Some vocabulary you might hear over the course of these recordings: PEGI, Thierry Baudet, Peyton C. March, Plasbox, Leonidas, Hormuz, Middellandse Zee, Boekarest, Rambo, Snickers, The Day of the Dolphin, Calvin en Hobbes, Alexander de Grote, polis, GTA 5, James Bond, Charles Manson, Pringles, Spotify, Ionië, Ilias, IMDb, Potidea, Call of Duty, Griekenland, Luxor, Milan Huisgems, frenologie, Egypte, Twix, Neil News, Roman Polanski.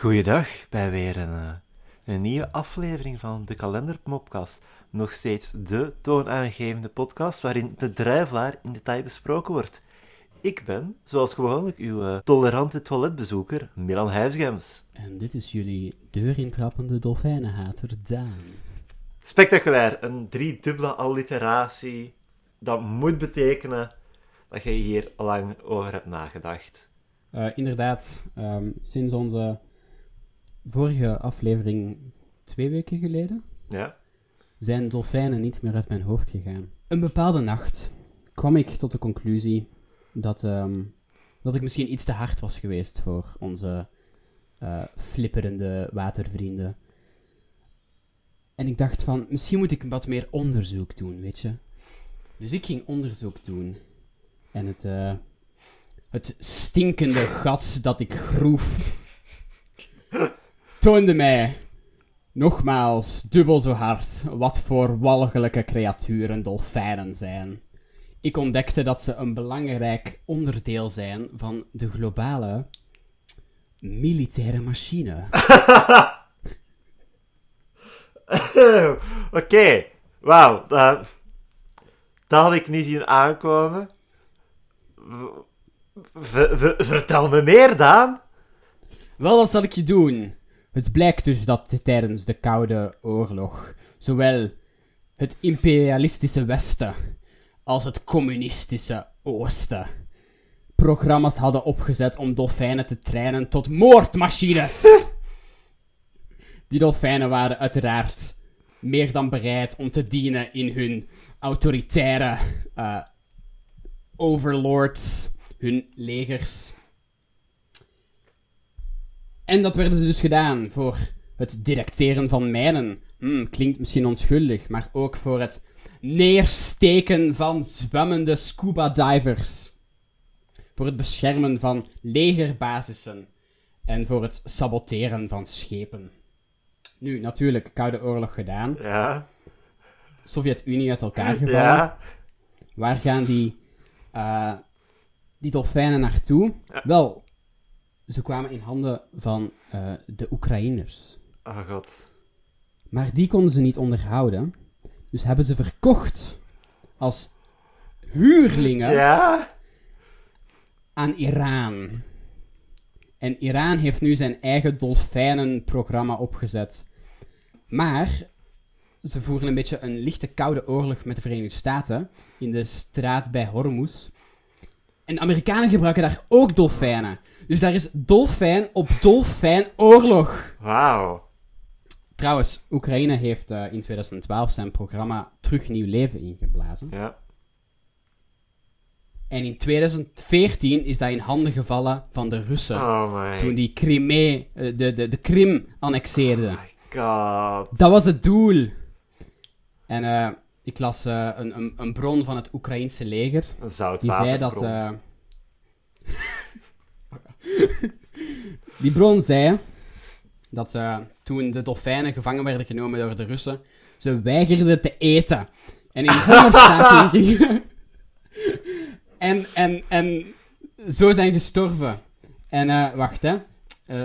Goeiedag bij weer een nieuwe aflevering van de Kalendermopcast. Nog steeds de toonaangevende podcast waarin de druivelaar in detail besproken wordt. Ik ben, zoals gewoonlijk, uw tolerante toiletbezoeker, Milan Huisgems. En dit is jullie deurintrappende dolfijnenhater, Daan. Spectaculair, een driedubbele alliteratie. Dat moet betekenen dat je hier lang over hebt nagedacht. Inderdaad, sinds onze vorige aflevering 2 weken geleden zijn dolfijnen niet meer uit mijn hoofd gegaan. Een bepaalde nacht kwam ik tot de conclusie dat ik misschien iets te hard was geweest voor onze flipperende watervrienden. En ik dacht van, misschien moet ik wat meer onderzoek doen, weet je. Dus ik ging onderzoek doen. En het stinkende gat dat ik groef toonde mij, nogmaals, dubbel zo hard, wat voor walgelijke creaturen dolfijnen zijn. Ik ontdekte dat ze een belangrijk onderdeel zijn van de globale militaire machine. Oké, wauw. Dat had ik niet zien aankomen. Vertel me meer, Daan. Wel, dat zal ik je doen. Het blijkt dus dat tijdens de Koude Oorlog zowel het imperialistische Westen als het communistische Oosten programma's hadden opgezet om dolfijnen te trainen tot moordmachines. Die dolfijnen waren uiteraard meer dan bereid om te dienen in hun autoritaire overlords, hun legers. En dat werden ze dus gedaan voor het detecteren van mijnen. Klinkt misschien onschuldig, maar ook voor het neersteken van zwemmende scuba divers. Voor het beschermen van legerbasissen. En voor het saboteren van schepen. Nu, natuurlijk, Koude Oorlog gedaan. Ja. Sovjet-Unie uit elkaar gevallen. Ja. Waar gaan die dolfijnen naartoe? Ja. Wel, ze kwamen in handen van de Oekraïners. Oh god. Maar die konden ze niet onderhouden. Dus hebben ze verkocht als huurlingen aan Iran. En Iran heeft nu zijn eigen dolfijnenprogramma opgezet. Maar ze voeren een beetje een lichte koude oorlog met de Verenigde Staten in de straat bij Hormuz. En de Amerikanen gebruiken daar ook dolfijnen. Dus daar is dolfijn op dolfijn oorlog. Wauw. Trouwens, Oekraïne heeft in 2012 zijn programma Terug Nieuw Leven ingeblazen. Ja. En in 2014 is dat in handen gevallen van de Russen. Oh my. Toen die de Krim annexeerden. Oh my god. Dat was het doel. En ik las een bron van het Oekraïense leger. Een zoutwapenbron. Die bron zei dat toen de dolfijnen gevangen werden genomen door de Russen, ze weigerden te eten. En in hongerstaking gingen. En zo zijn gestorven. En wacht, hè.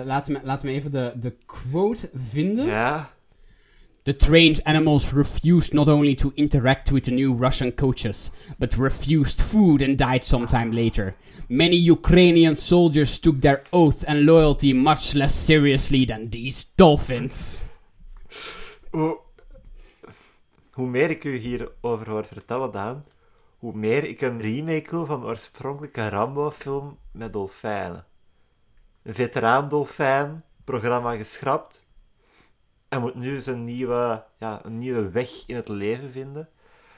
Laat me even de quote vinden. Ja. The trained animals refused not only to interact with the new Russian coaches, but refused food and died sometime later. Many Ukrainian soldiers took their oath and loyalty much less seriously than these dolphins. Hoe meer ik u hierover hoor vertellen, Daan, hoe meer ik een remake wil van de oorspronkelijke Rambo-film met dolfijnen. Een veteraan-dolfijn, programma geschrapt. Hij moet nu zijn een nieuwe weg in het leven vinden.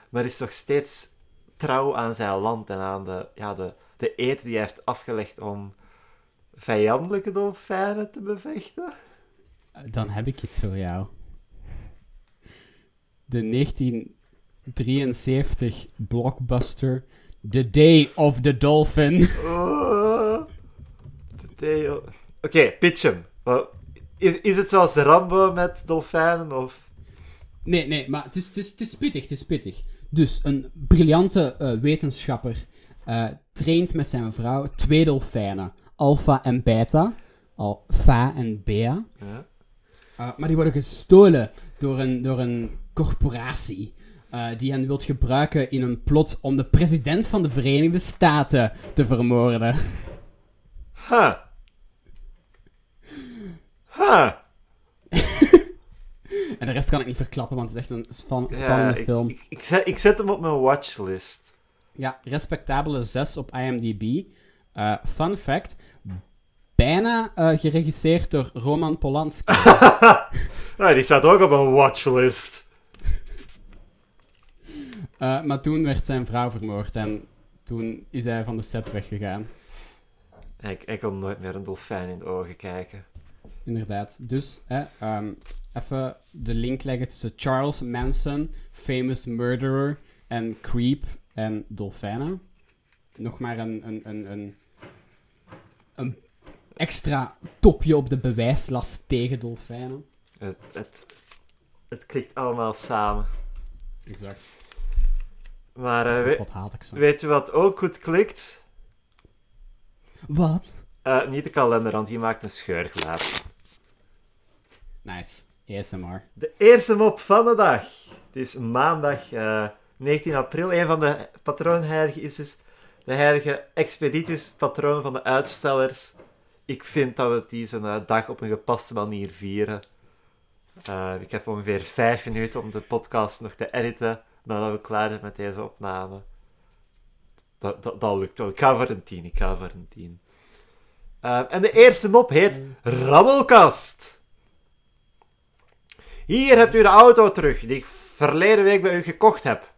Maar is nog steeds trouw aan zijn land en aan de eed die hij heeft afgelegd om vijandelijke dolfijnen te bevechten. Dan heb ik iets voor jou. De 1973 blockbuster The Day of the Dolphin. Oh, Oké, pitch hem. Is het zoals Rambo met dolfijnen, of... Nee, maar het is pittig. Dus, een briljante wetenschapper traint met zijn vrouw 2 dolfijnen, Alpha en Beta, al Fa en Bea. Ja. Maar die worden gestolen door een corporatie die hen wilt gebruiken in een plot om de president van de Verenigde Staten te vermoorden. Ha! Ha! En de rest kan ik niet verklappen, want het is echt een spannende film. Ik zet hem op mijn watchlist. Ja, respectabele 6 op IMDb. Fun fact... Bijna geregisseerd door Roman Polanski. Nou, die staat ook op een watchlist. Maar toen werd zijn vrouw vermoord en toen is hij van de set weggegaan. Ik kan nooit meer een dolfijn in de ogen kijken. Inderdaad. Dus even de link leggen tussen Charles Manson, famous murderer, en Creep en dolfijnen. Nog maar een extra topje op de bewijslast tegen dolfijnen. Het klikt allemaal samen. Exact. Maar weet je wat ook goed klikt? Wat? Niet de kalender, want die maakt een scheurgeluid. Nice. ASMR. De eerste mop van de dag. Het is maandag 19 april. Een van de patroonheiligen is de heilige Expeditius, patroon van de uitstellers. Ik vind dat we deze dag op een gepaste manier vieren. Ik heb ongeveer 5 minuten om de podcast nog te editen, nadat we klaar zijn met deze opname. Dat lukt wel. Ik ga voor een 10. En de eerste mop heet Rammelkast. Hier hebt u de auto terug, die ik verleden week bij u gekocht heb.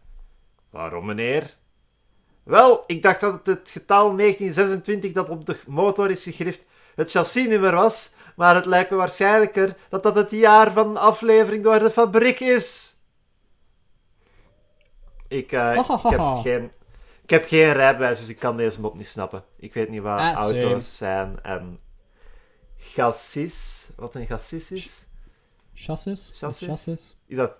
Waarom, meneer? Wel, ik dacht dat het getal 1926 dat op de motor is gegrift het chassisnummer was, maar het lijkt me waarschijnlijker dat het jaar van de aflevering door de fabriek is. Ik heb geen rijbewijs, dus ik kan deze mop niet snappen. Ik weet niet waar auto's zijn en chassis. Wat een chassis is? Chassis?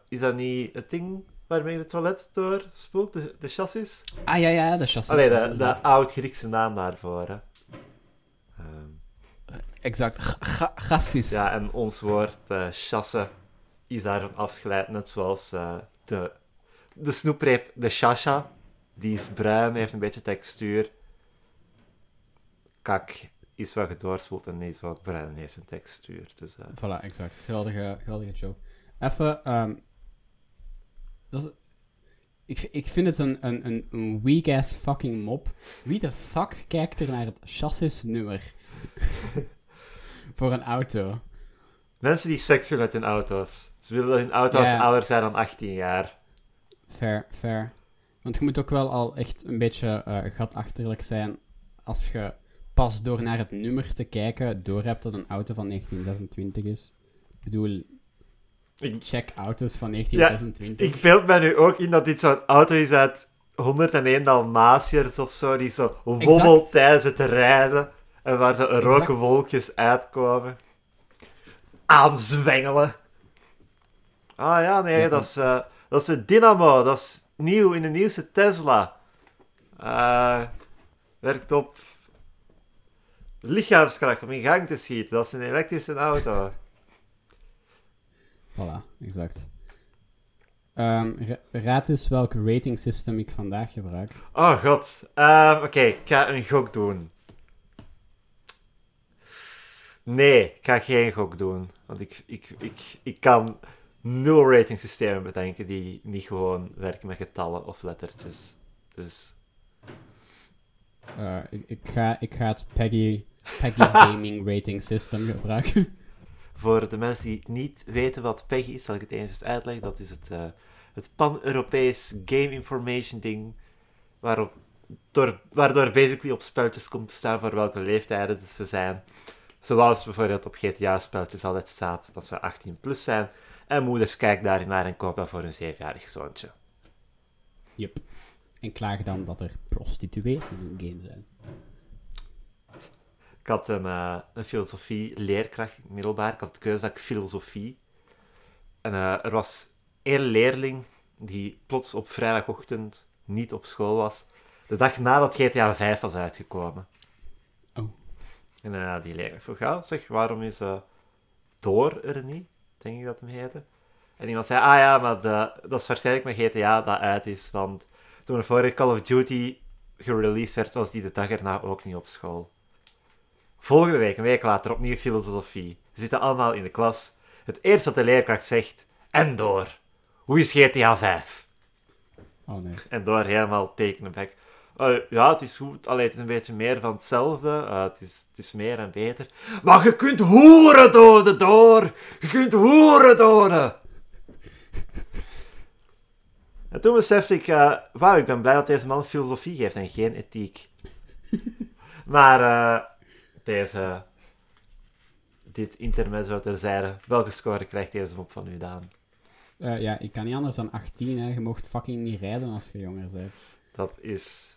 Is dat niet het ding waarmee de toilet door spoelt? De chassis? Ah ja, de chassis. Allee, de oud-Griekse naam daarvoor. Hè. Exact, chassis. Ja, en ons woord chasse is daarvan afgeleid, net zoals de snoepreep, de chacha. Die is bruin, heeft een beetje textuur. Kak is wat gedoorspoelt en is wat bruin en heeft een textuur. Dus, Voilà, exact. Geweldige joke. Even... Ik vind het een weak-ass fucking mop. Wie de fuck kijkt er naar het chassisnummer? Voor een auto. Mensen die seks willen uit hun auto's. Ze willen dat hun auto's ouder zijn dan 18 jaar. Fair. Want je moet ook wel al echt een beetje gatachterlijk zijn als je pas door naar het nummer te kijken doorhebt dat een auto van 1926 is. Ik bedoel... Check auto's van 1926. Ja, ik beeld mij nu ook in dat dit zo'n auto is uit 101 Dalmatiërs of zo, die zo wobbelt tijdens het rijden en waar zo rookwolkjes uitkomen. Aanzwengelen. Ah ja, nee, dat is de dynamo. Dat is nieuw in de nieuwste Tesla. Werkt op lichaamskracht om in gang te schieten. Dat is een elektrische auto. Voilà, exact. Raad eens welk rating system ik vandaag gebruik. Oh god. Oké, ik ga een gok doen. Nee, ik ga geen gok doen. Want ik kan 0 rating systemen bedenken die niet gewoon werken met getallen of lettertjes. Dus... Ik ga het PEGI Gaming Rating System gebruiken. Voor de mensen die niet weten wat PEGI is, zal ik het eens uitleggen. Dat is het pan-Europees game information ding, waardoor basically op spelletjes komt te staan voor welke leeftijden ze zijn. Zoals bijvoorbeeld op GTA-spelletjes altijd staat dat ze 18 plus zijn. En moeders kijken daarin naar en kopen dat voor hun 7-jarig zoontje. Yep. En klagen dan dat er prostituees in hun game zijn. Ik had een filosofie-leerkracht in het middelbaar. Ik had het keuzevak filosofie. En er was 1 leerling die plots op vrijdagochtend niet op school was. De dag nadat GTA 5 was uitgekomen. Oh. En die lijkt voor gaal. Zeg, waarom is Door er niet? Denk ik dat hem heette. En iemand zei, ah ja, maar dat is waarschijnlijk met GTA dat uit is. Want toen de vorige Call of Duty gereleased werd, was die de dag erna ook niet op school. Volgende week, een week later, opnieuw filosofie. Ze zitten allemaal in de klas. Het eerste wat de leerkracht zegt, en Door. Hoe is GTA 5? Oh nee. En Door helemaal tekenen back. Ja, het is goed. Allee, het is een beetje meer van hetzelfde. Het is meer en beter. Maar je kunt hoeren doden, Door! Je kunt hoeren doden! En toen besefte ik... Wauw, ik ben blij dat deze man filosofie geeft en geen ethiek. Maar... Dit intermezzo terzijde. Welke score krijgt deze mop van u, Daan? Ja, ik kan niet anders dan 18. Hè. Je mocht fucking niet rijden als je jonger bent. Dat is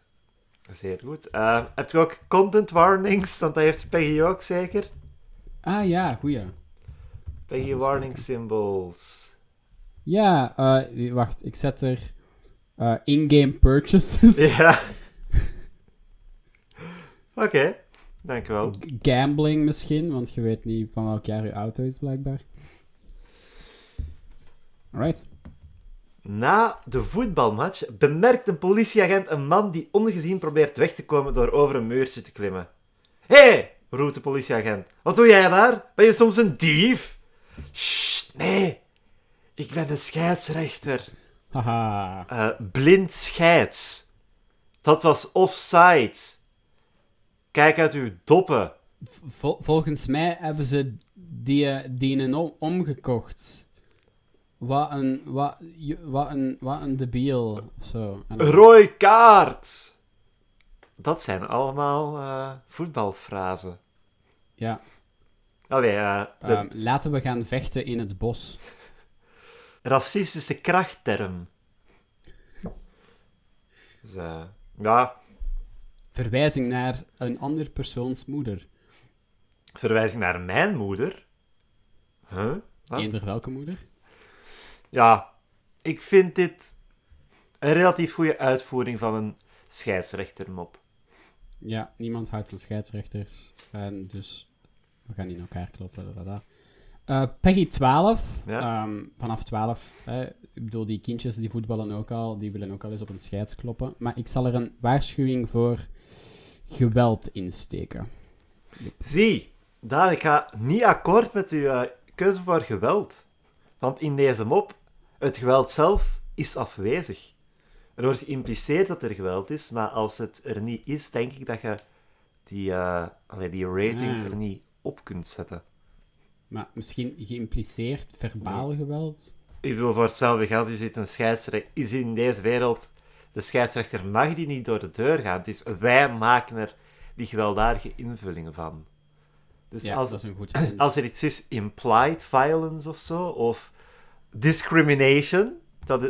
zeer goed. Heb je ook content warnings? Want dat heeft PEGI ook zeker. Ah ja, goeie. PEGI warning symbols. Ja, wacht. Ik zet er in-game purchases. Ja. Oké, dankjewel. Gambling misschien, want je weet niet van welk jaar je auto is blijkbaar. Alright. Na de voetbalmatch bemerkt een politieagent een man die ongezien probeert weg te komen door over een muurtje te klimmen. Hé, roept de politieagent. Wat doe jij daar? Ben je soms een dief? Sst, nee. Ik ben een scheidsrechter. Haha. Blind scheids. Dat was offside. Kijk uit uw doppen. Volgens mij hebben ze die omgekocht. Wat een debiel. Zo. Rooi kaart! Dat zijn allemaal voetbalfrazen. Ja. Allee, laten we gaan vechten in het bos. Racistische krachtterm. Dus, ja. Verwijzing naar een ander persoons moeder. Verwijzing naar mijn moeder? Huh? Eender welke moeder? Ja, ik vind dit een relatief goede uitvoering van een scheidsrechtermop. Ja, niemand houdt van scheidsrechters. En dus we gaan in elkaar kloppen. PEGI 12. Ja. Vanaf 12. Ik bedoel, die kindjes die voetballen ook al. Die willen ook al eens op een scheids kloppen. Maar ik zal er een waarschuwing voor geweld insteken. Zie, Daan, ik ga niet akkoord met uw keuze voor geweld. Want in deze mop... Het geweld zelf is afwezig. Er wordt geïmpliceerd dat er geweld is, maar als het er niet is, denk ik dat je die rating er niet op kunt zetten. Maar misschien geïmpliceerd verbaal geweld? Ik bedoel, voor hetzelfde geld is dit een scheidsrechter. Is in deze wereld... De scheidsrechter mag die niet door de deur gaan. Het is, wij maken er die gewelddadige invullingen van. Dus ja, dat is een goed punt. Als er iets is, implied violence of zo, of... Discrimination,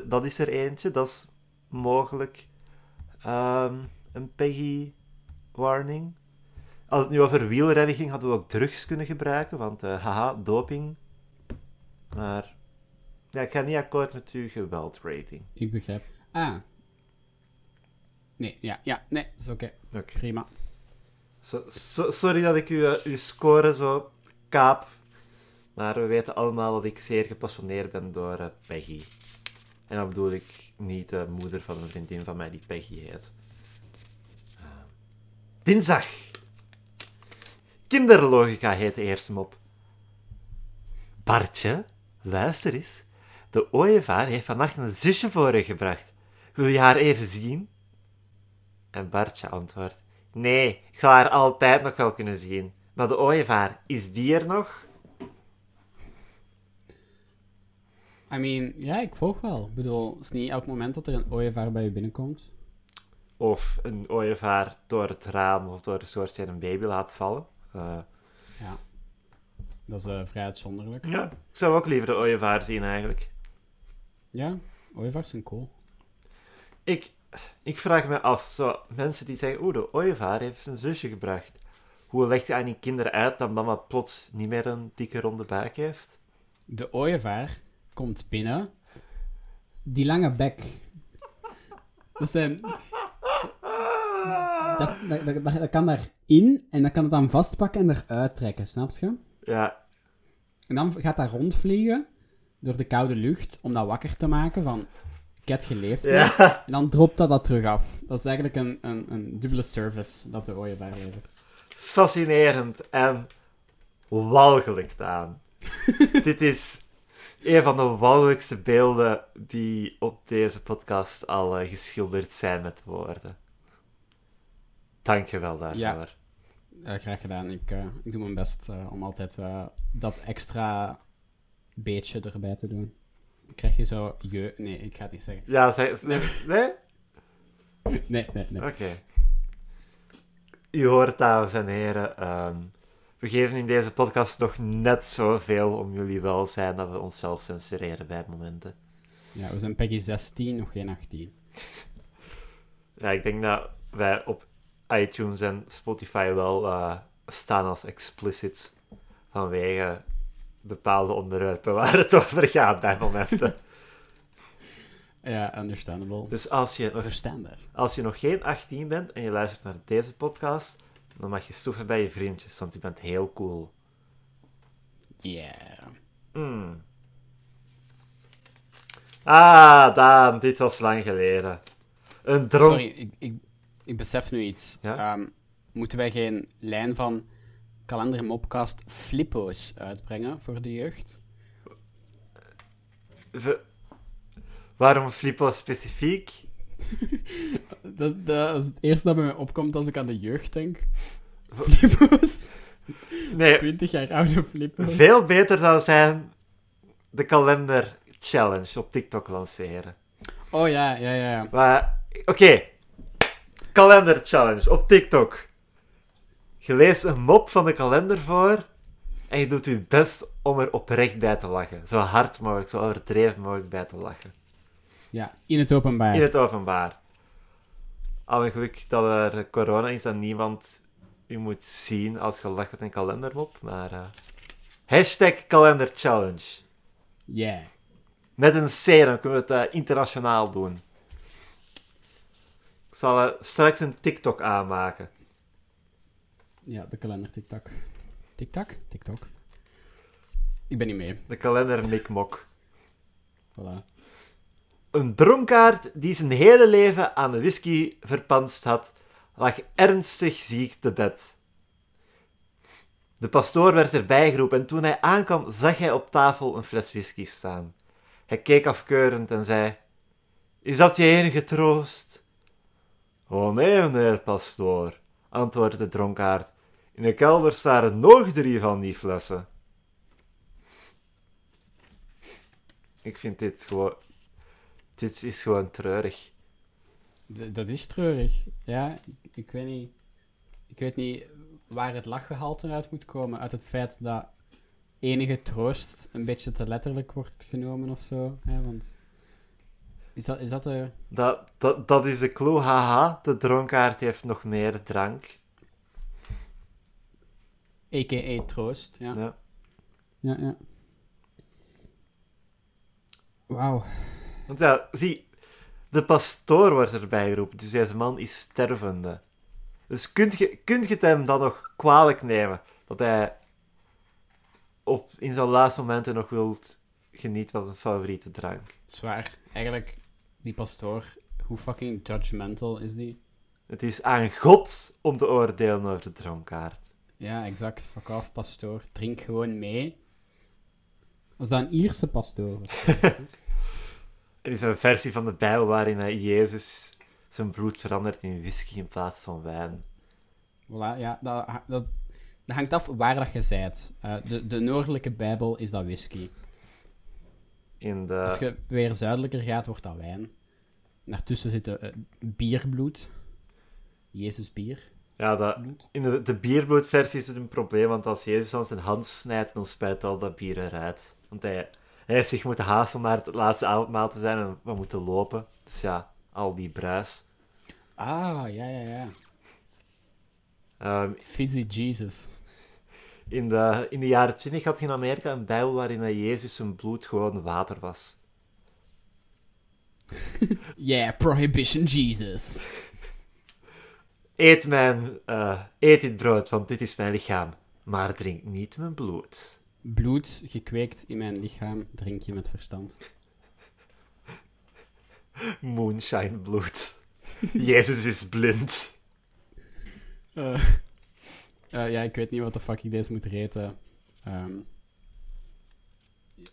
dat is er eentje. Dat is mogelijk een PEGI warning. Als het nu over wielrennen ging, hadden we ook drugs kunnen gebruiken. Want haha, doping. Maar ja, ik ga niet akkoord met uw geweldrating. Ik begrijp. Ah. Nee, ja. Nee, dat is oké. Prima. Sorry dat ik uw score zo kaap... Maar we weten allemaal dat ik zeer gepassioneerd ben door PEGI. En dat bedoel ik niet de moeder van een vriendin van mij die PEGI heet. Dinsdag. Kinderlogica heet de eerste mop. Bartje, luister eens. De ooievaar heeft vannacht een zusje voor je gebracht. Wil je haar even zien? En Bartje antwoordt. Nee, ik zal haar altijd nog wel kunnen zien. Maar de ooievaar, is die er nog? I mean, ja, ik volg wel. Ik bedoel, het is niet elk moment dat er een ooievaar bij je binnenkomt. Of een ooievaar door het raam of door de schoorsteen een baby laat vallen. Ja. Dat is vrij uitzonderlijk. Ja, ik zou ook liever de ooievaar zien eigenlijk. Ja, ooievaars zijn cool. Ik vraag me af, zo, mensen die zeggen, de ooievaar heeft een zusje gebracht. Hoe legt je aan die kinderen uit dat mama plots niet meer een dikke ronde buik heeft? De ooievaar... komt binnen. Die lange bek. Dat zijn... Dat kan daarin en dat kan het dan vastpakken en eruit trekken, snap je? Ja. En dan gaat dat rondvliegen door de koude lucht om dat wakker te maken van... Ik heb geleefd. Ja. En dan dropt dat terug af. Dat is eigenlijk een dubbele service dat de ooievaar levert. Fascinerend en walgelijk aan. Dit is een van de walgelijkste beelden die op deze podcast al geschilderd zijn met woorden. Dank je wel daarvoor. Ja. Graag gedaan. Ik doe mijn best om altijd dat extra beetje erbij te doen. Krijg je zo... Nee, ik ga het niet zeggen. Ja, nee? Nee. Oké. U hoort, dames en heren. We geven in deze podcast nog net zoveel om jullie welzijn dat we onszelf censureren bij momenten. Ja, we zijn PEGI 16, nog geen 18. Ja, ik denk dat wij op iTunes en Spotify wel staan als explicit vanwege... bepaalde onderwerpen waar het over gaat bij momenten. Ja, understandable. Dus als je nog geen 18 bent en je luistert naar deze podcast, dan mag je stoeven bij je vriendjes, want je bent heel cool. Yeah. Mm. Ah, Daan, dit was lang geleden. Een droom... Sorry, ik besef nu iets. Ja? Moeten wij geen lijn van... Kalendermopcast flippo's uitbrengen voor de jeugd. Waarom flippo's specifiek? dat is het eerste dat bij mij opkomt als ik aan de jeugd denk. Flippo's? Nee. 20 jaar oude flippo's. Veel beter zou zijn de kalender challenge op TikTok lanceren. Oh ja. Maar, oké. Kalender challenge op TikTok. Je leest een mop van de kalender voor en je doet je best om er oprecht bij te lachen. Zo hard mogelijk, zo overdreven mogelijk bij te lachen. Ja, in het openbaar. In het openbaar. Al een geluk dat er corona is en niemand u moet zien als je lacht met een kalendermop. Maar hashtag kalenderchallenge. Yeah. Met een C, dan kunnen we het internationaal doen. Ik zal straks een TikTok aanmaken. Ja, de kalender TikTok. TikTok? TikTok. Ik ben niet mee. De kalender mikmok. Voilà. Een dronkaard die zijn hele leven aan de whisky verpanst had, lag ernstig ziek te bed. De pastoor werd erbij geroepen en toen hij aankwam, zag hij op tafel een fles whisky staan. Hij keek afkeurend en zei, is dat je enige troost? Oh nee, meneer pastoor, antwoordde de dronkaard. In de kelder staan er nog 3 van die flessen. Ik vind dit gewoon... Dit is gewoon treurig. Dat is treurig. Ja, ik weet niet... Ik weet niet waar het lachgehalte uit moet komen. Uit het feit dat enige troost een beetje te letterlijk wordt genomen of zo. Hè? Want... Is dat de... Dat is de clue, haha. De dronkaard heeft nog meer drank. A.k.a. troost, ja. Ja. Wauw. Want ja, zie, de pastoor wordt erbij geroepen, dus deze man is stervende. Dus kunt je het hem dan nog kwalijk nemen, dat hij in zijn laatste momenten nog wilt... Geniet van zijn favoriete drank. Zwaar. Eigenlijk, die pastoor, hoe fucking judgmental is die? Het is aan God om te oordelen over de dronkaard. Ja, exact. Fuck off, pastoor. Drink gewoon mee. Als dat een Ierse pastoor was. Er is een versie van de Bijbel waarin hij Jezus zijn bloed verandert in whisky in plaats van wijn. Voilà, ja, dat hangt af waar dat je bent. De noordelijke Bijbel is dat whisky. Als je weer zuidelijker gaat, wordt dat wijn. Daartussen zit bierbloed. Jezus bier. Ja, in de bierbloedversie is het een probleem, want als Jezus dan zijn hand snijdt, dan spuit al dat bier eruit. Want hij heeft zich moeten haasten om naar het laatste avondmaal te zijn en we moeten lopen. Dus ja, al die bruis. Ah, ja. Fizzy Jesus. In de jaren 20 had je in Amerika een Bijbel waarin Jezus zijn bloed gewoon water was. Yeah, Prohibition Jesus. Eet dit brood, want dit is mijn lichaam. Maar drink niet mijn bloed. Bloed, gekweekt in mijn lichaam, drink je met verstand. Moonshine bloed. Jezus is blind. Ja, ik weet niet wat de fuck ik deze moet reten.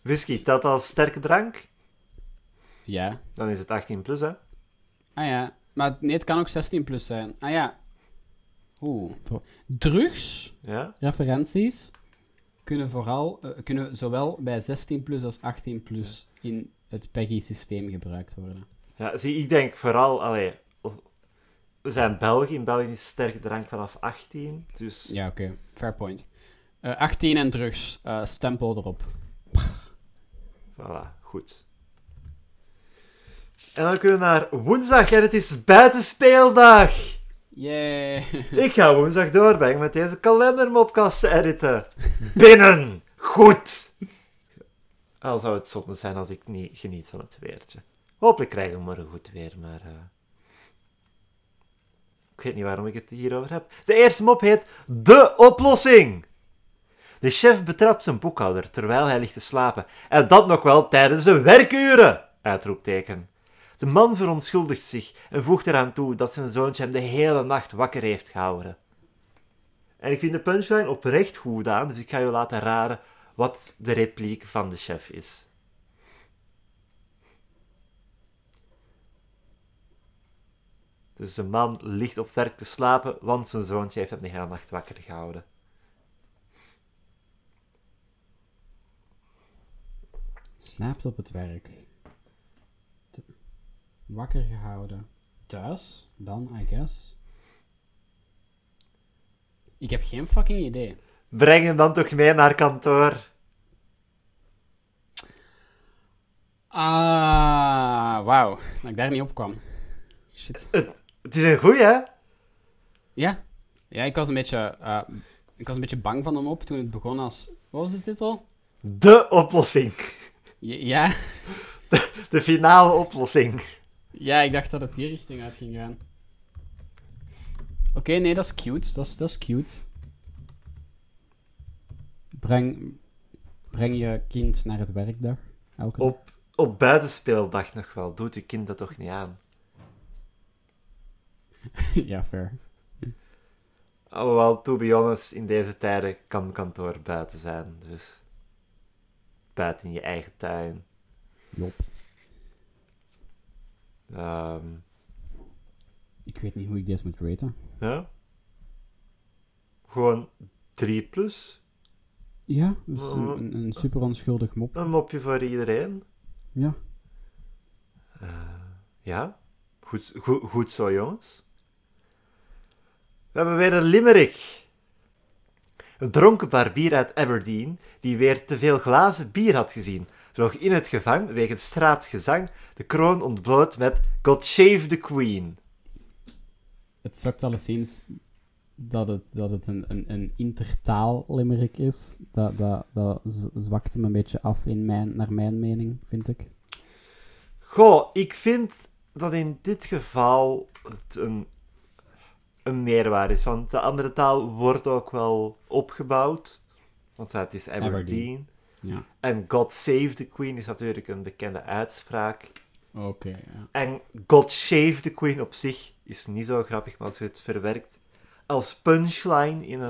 Whisky, telt als sterke drank? Ja. Dan is het 18 plus, hè? Ah ja. Maar nee, het kan ook 16 plus zijn. Ah ja. Oeh. Drugs, ja? Referenties, kunnen zowel bij 16 plus als 18 plus in het PEGI-systeem gebruikt worden. Ja, zie, ik denk vooral... we zijn België. In België is sterke drank vanaf 18, dus... Ja, oké. Fair point. 18 en drugs. Stempel erop. Voilà, goed. En dan kunnen we naar woensdag en het is buitenspeeldag! Yay! Ik ga woensdag doorbrengen met deze kalendermopcast te editen. Binnen! Goed! Al zou het zonde zijn als ik niet geniet van het weertje. Hopelijk krijgen we morgen goed weer, maar... Ik weet niet waarom ik het hierover heb. De eerste mop heet De Oplossing. De chef betrapt zijn boekhouder terwijl hij ligt te slapen. En dat nog wel tijdens de werkuren! Uitroepteken. De man verontschuldigt zich en voegt eraan toe dat zijn zoontje hem de hele nacht wakker heeft gehouden. En ik vind de punchline oprecht goed aan, dus ik ga je laten raden wat de repliek van de chef is. Dus de man ligt op werk te slapen, want zijn zoontje heeft hem de hele nacht wakker gehouden. Slaapt op het werk. Wakker gehouden. Thuis? Dan, I guess. Ik heb geen fucking idee. Breng hem dan toch mee naar kantoor. Ah, wauw. Dat ik daar niet op kwam. Shit. Het is een goeie, hè? Ja. Ja, ik was een beetje bang van hem op toen het begon als... Wat was de titel? De oplossing. Ja? De finale oplossing. Ja, ik dacht dat het die richting uit ging gaan. Oké, nee, dat is cute. Dat is cute. Breng je kind naar het werkdag. Elke op buitenspeeldag nog wel. Doet je kind dat toch niet aan? Ja, fair. Alhoewel, to be honest, in deze tijden kan kantoor buiten zijn. Dus buiten in je eigen tuin. Lop. Ik weet niet hoe ik deze moet raten. Ja? Gewoon 3 plus? Ja, dat is een super onschuldig mop. Een mopje voor iedereen? Ja. Ja? Goed zo, jongens. We hebben weer een limerick. Een dronken barbier uit Aberdeen, die weer te veel glazen bier had gezien, vloog in het gevangen wegens straatgezang, de kroon ontbloot met God Shave the Queen. Het sukt alleszins dat het een intertaal limerick is. Dat zwakt hem een beetje af naar mijn mening, vind ik. Goh, ik vind dat in dit geval het een meerwaarde is, want de andere taal wordt ook wel opgebouwd. Want het is Aberdeen. Ja. En God Save the Queen is natuurlijk een bekende uitspraak. Oké, ja. En God Shave the Queen op zich is niet zo grappig, maar als je het verwerkt als punchline in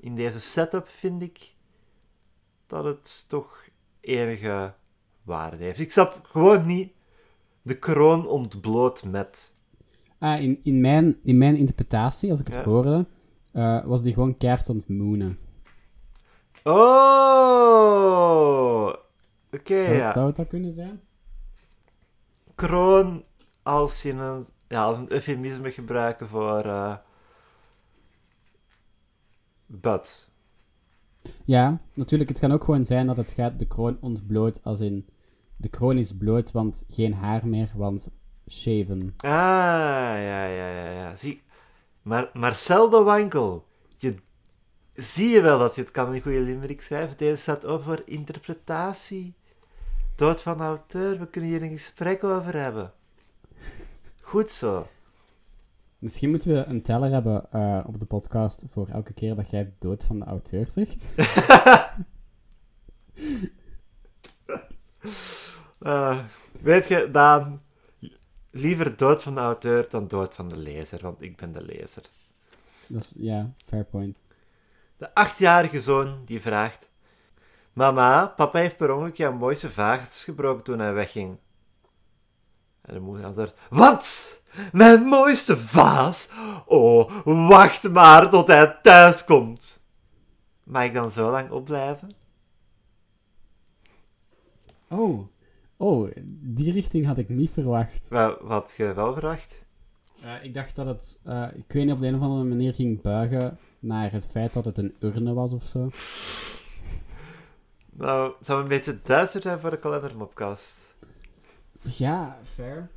in deze setup vind ik dat het toch enige waarde heeft. Ik snap gewoon niet de kroon ontbloot met. In mijn interpretatie, als ik het hoorde, was die gewoon keihard aan het moenen. Oh! Oké, ja. Zou het dat kunnen zijn? Kroon als je een eufemisme gebruiken voor... bad. Ja, natuurlijk. Het kan ook gewoon zijn dat het gaat de kroon ontbloot als in... De kroon is bloot, want geen haar meer, want shaven. Ah, ja. Zie, maar zelden wankel. Zie je wel dat je het kan in goede limerick schrijven? Deze staat over interpretatie. Dood van de auteur, we kunnen hier een gesprek over hebben. Goed zo. Misschien moeten we een teller hebben op de podcast voor elke keer dat jij dood van de auteur zegt. Weet je, Daan, liever dood van de auteur dan dood van de lezer, want ik ben de lezer. Dus, ja, fair point. De 8-jarige zoon die vraagt: Mama, papa heeft per ongeluk jouw mooiste vagels gebroken toen hij wegging. En de moeder antwoordt: Wat? Mijn mooiste vaas? Oh, wacht maar tot hij thuis komt. Mag ik dan zo lang opblijven? Oh, die richting had ik niet verwacht. Wat had je wel verwacht? Ik dacht dat het, ik weet niet, op de een of andere manier ging buigen naar het feit dat het een urne was of zo. Nou, het zou een beetje duister zijn voor de Kalendermopcast. Ja, fair.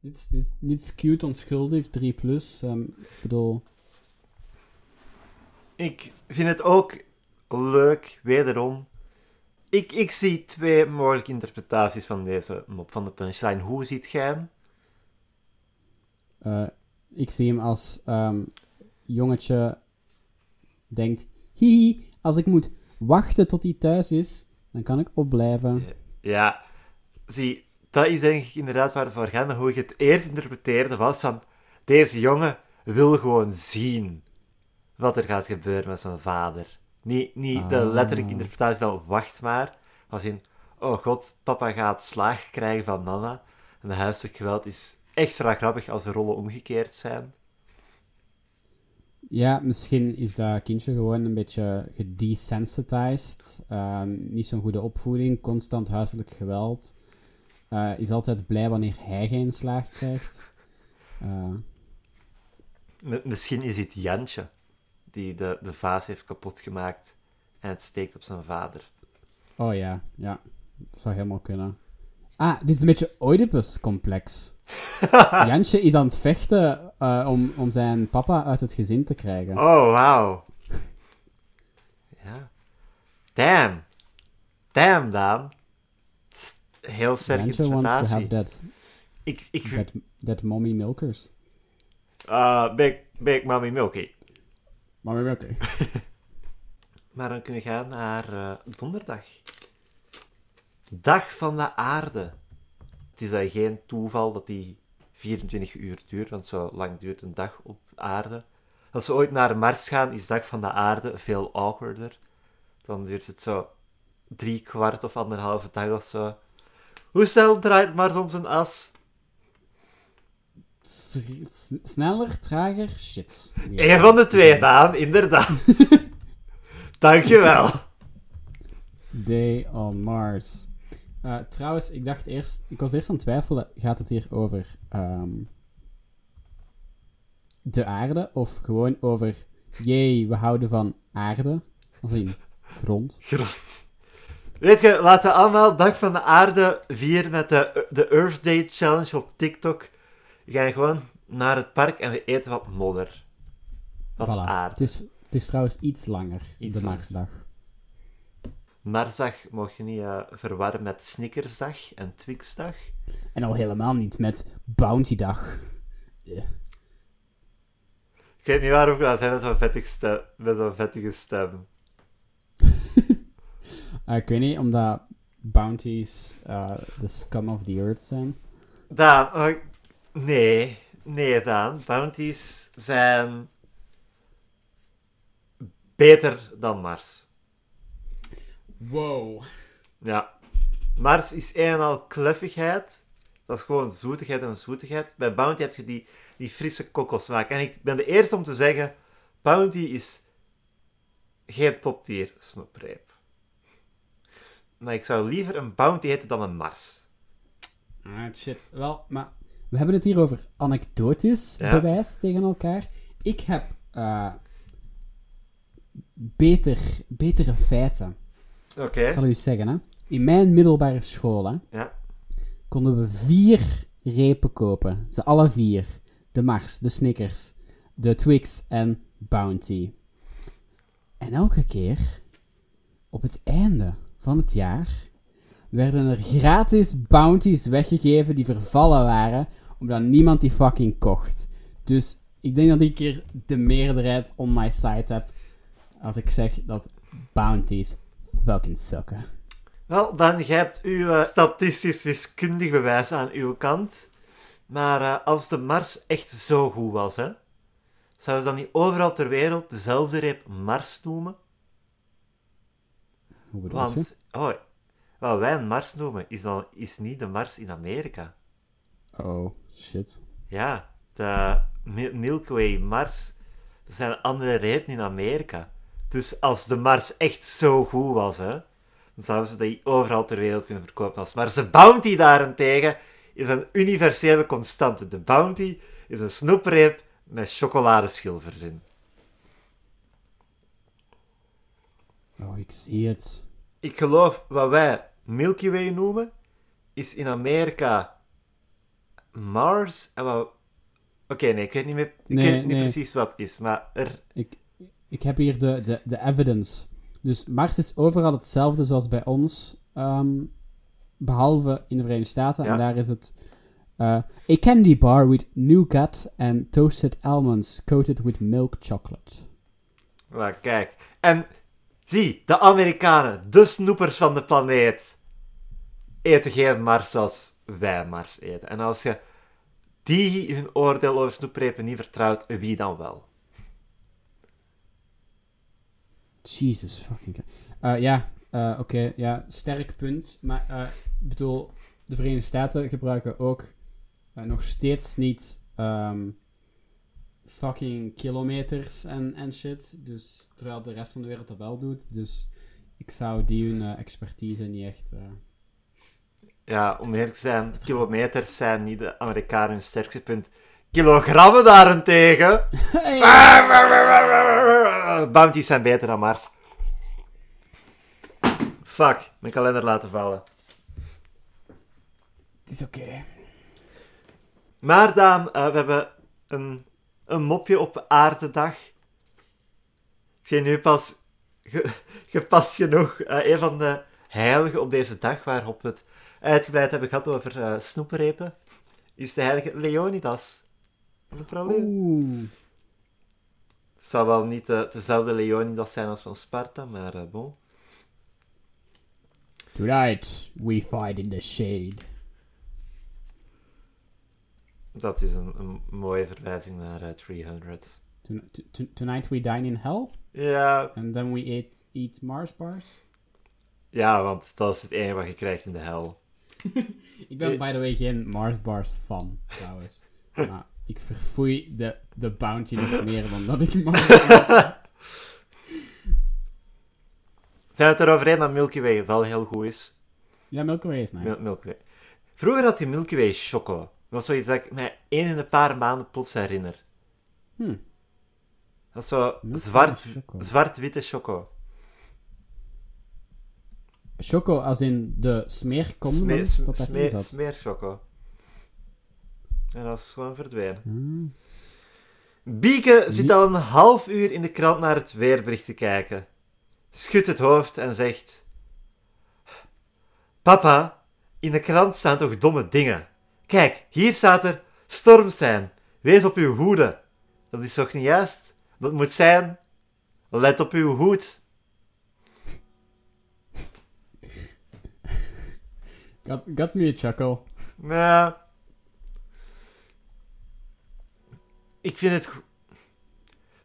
Dit is cute, onschuldig, 3+. Ik bedoel... Ik vind het ook leuk, wederom. Ik zie 2 mogelijke interpretaties van deze mop, van de punchline. Hoe ziet jij hem? Ik zie hem als jongetje denkt... Hihi, als ik moet wachten tot hij thuis is, dan kan ik opblijven. Ja, zie... Dat is denk ik inderdaad waarvoor gaan, hoe ik het eerst interpreteerde, was van... Deze jongen wil gewoon zien wat er gaat gebeuren met zijn vader. Niet de letterlijke interpretatie van wacht maar. Als in, oh god, papa gaat slaag krijgen van mama. En de huiselijk geweld is extra grappig als de rollen omgekeerd zijn. Ja, misschien is dat kindje gewoon een beetje gedesensitized. Niet zo'n goede opvoeding, constant huiselijk geweld. Is altijd blij wanneer hij geen slaag krijgt. Misschien is het Jantje die de vaas heeft kapotgemaakt en het steekt op zijn vader. Oh ja. Dat zou helemaal kunnen. Dit is een beetje Oedipus-complex. Jantje is aan het vechten om zijn papa uit het gezin te krijgen. Oh, wauw. Ja. Damn, Daan. Heel sterke interpretatie. Dat mommy milkers. Big mommy milky. Mommy milky. Maar dan kunnen we gaan naar donderdag. Dag van de aarde. Het is geen toeval dat die 24 uur duurt, want zo lang duurt een dag op aarde. Als we ooit naar Mars gaan, is dag van de aarde veel awkwarder. Dan duurt het zo 3/4 of 1,5 dag of zo. Hoe snel draait Mars om zijn as? Sneller, trager, shit. Ja. Eén van de 2, Daan, inderdaad. Dankjewel. Day on Mars. Trouwens, ik was eerst aan het twijfelen, gaat het hier over de aarde of gewoon over, we houden van aarde? Of in grond. Weet je, laten we allemaal Dag van de Aarde vieren met de Earth Day Challenge op TikTok. We gaan gewoon naar het park en we eten wat modder. Wat aarde. Het is trouwens iets langer, de Marsdag. Marsdag mocht je niet verwarren met Snickersdag en Twixdag. En al helemaal niet met Bountydag. Yeah. Ik weet niet waarom ik dat zei met zo'n vettige stem. Ik weet niet, omdat bounties the scum of the earth zijn. Daan, nee Daan. Bounties zijn beter dan Mars. Wow. Ja. Mars is een en al kleffigheid. Dat is gewoon zoetigheid en zoetigheid. Bij Bounty heb je die frisse kokosmaak. En ik ben de eerste om te zeggen, Bounty is geen toptier snoepreep. Maar ik zou liever een Bounty eten dan een Mars. Ah, shit. Wel, maar we hebben het hier over anekdotisch bewijs tegen elkaar. Ik heb betere feiten. Oké. Ik zal u zeggen, hè. In mijn middelbare school, hè, konden we 4 repen kopen. Ze alle 4. De Mars, de Snickers, de Twix en Bounty. En elke keer, op het einde van het jaar werden er gratis bounties weggegeven die vervallen waren, omdat niemand die fucking kocht. Dus ik denk dat ik hier de meerderheid on my side heb als ik zeg dat bounties fucking sukken. Wel, dan jij hebt uw statistisch wiskundig bewijs aan uw kant. Maar als de Mars echt zo goed was, hè, zouden ze dan niet overal ter wereld dezelfde reep Mars noemen? Hoe bedoel je? Want wat wij een Mars noemen, is niet de Mars in Amerika. Oh, shit. Ja, de Milky Way, Mars, dat zijn andere repen in Amerika. Dus als de Mars echt zo goed was, hè, dan zouden ze die overal ter wereld kunnen verkopen als Mars. De bounty daarentegen is een universele constante. De bounty is een snoepreep met chocoladeschil verzin. Oh, ik zie het. Ik geloof, wat wij Milky Way noemen, is in Amerika Mars. Ik weet niet meer. Precies wat het is, maar ik heb hier de evidence. Dus Mars is overal hetzelfde zoals bij ons, behalve in de Verenigde Staten. Ja. En daar is het a candy bar with nougat and toasted almonds coated with milk chocolate. Maar kijk, en zie, de Amerikanen, de snoepers van de planeet, eten geen Mars zoals wij Mars eten. En als je die hun oordeel over snoeprepen niet vertrouwt, wie dan wel? Jesus fucking... sterk punt. Maar ik bedoel, de Verenigde Staten gebruiken ook nog steeds niet fucking kilometers en shit. Dus, terwijl de rest van de wereld dat wel doet. Dus ik zou die hun expertise niet echt... Ja, om eerlijk te zijn, kilometers zijn niet de Amerikanen hun sterkste punt. Kilogrammen daarentegen... Bounties zijn beter dan Mars. Fuck, mijn kalender laten vallen. Het is oké. Maar dan, we hebben een mopje op aardedag. Ik zie nu pas gepast genoeg een van de heiligen op deze dag waarop we het uitgebreid hebben gehad over snoeprepen. Is de heilige Leonidas. Oeh. Het zou wel niet dezelfde Leonidas zijn als van Sparta, maar bon. Tonight, we fight in the shade. Dat is een mooie verwijzing naar 300. Tonight we dine in hell? Ja. Yeah. And then we eat Mars bars? Ja, want dat is het enige wat je krijgt in de hell. Ik ben, by the way, geen Mars bars fan, trouwens. Maar ik verfoei de bounty nog meer dan dat ik Mars bars. Zijn het erover eens dat Milky Way wel heel goed is? Ja, Milky Way is nice. Milky Way. Vroeger had je Milky Way choco. Dat was zoiets dat ik mij eens in een paar maanden plots herinner. Dat is zo zwart-witte choco. Choco als in de smeercondimenten? Smeerchoco. En dat is gewoon verdwenen. Bieke zit al een half uur in de krant naar het weerbericht te kijken. Schudt het hoofd en zegt... Papa, in de krant staan toch domme dingen? Kijk, hier staat er... Storm zijn. Wees op uw hoede. Dat is toch niet juist? Dat moet zijn... Let op uw hoed. Got me a chuckle. Nou... Ik vind het...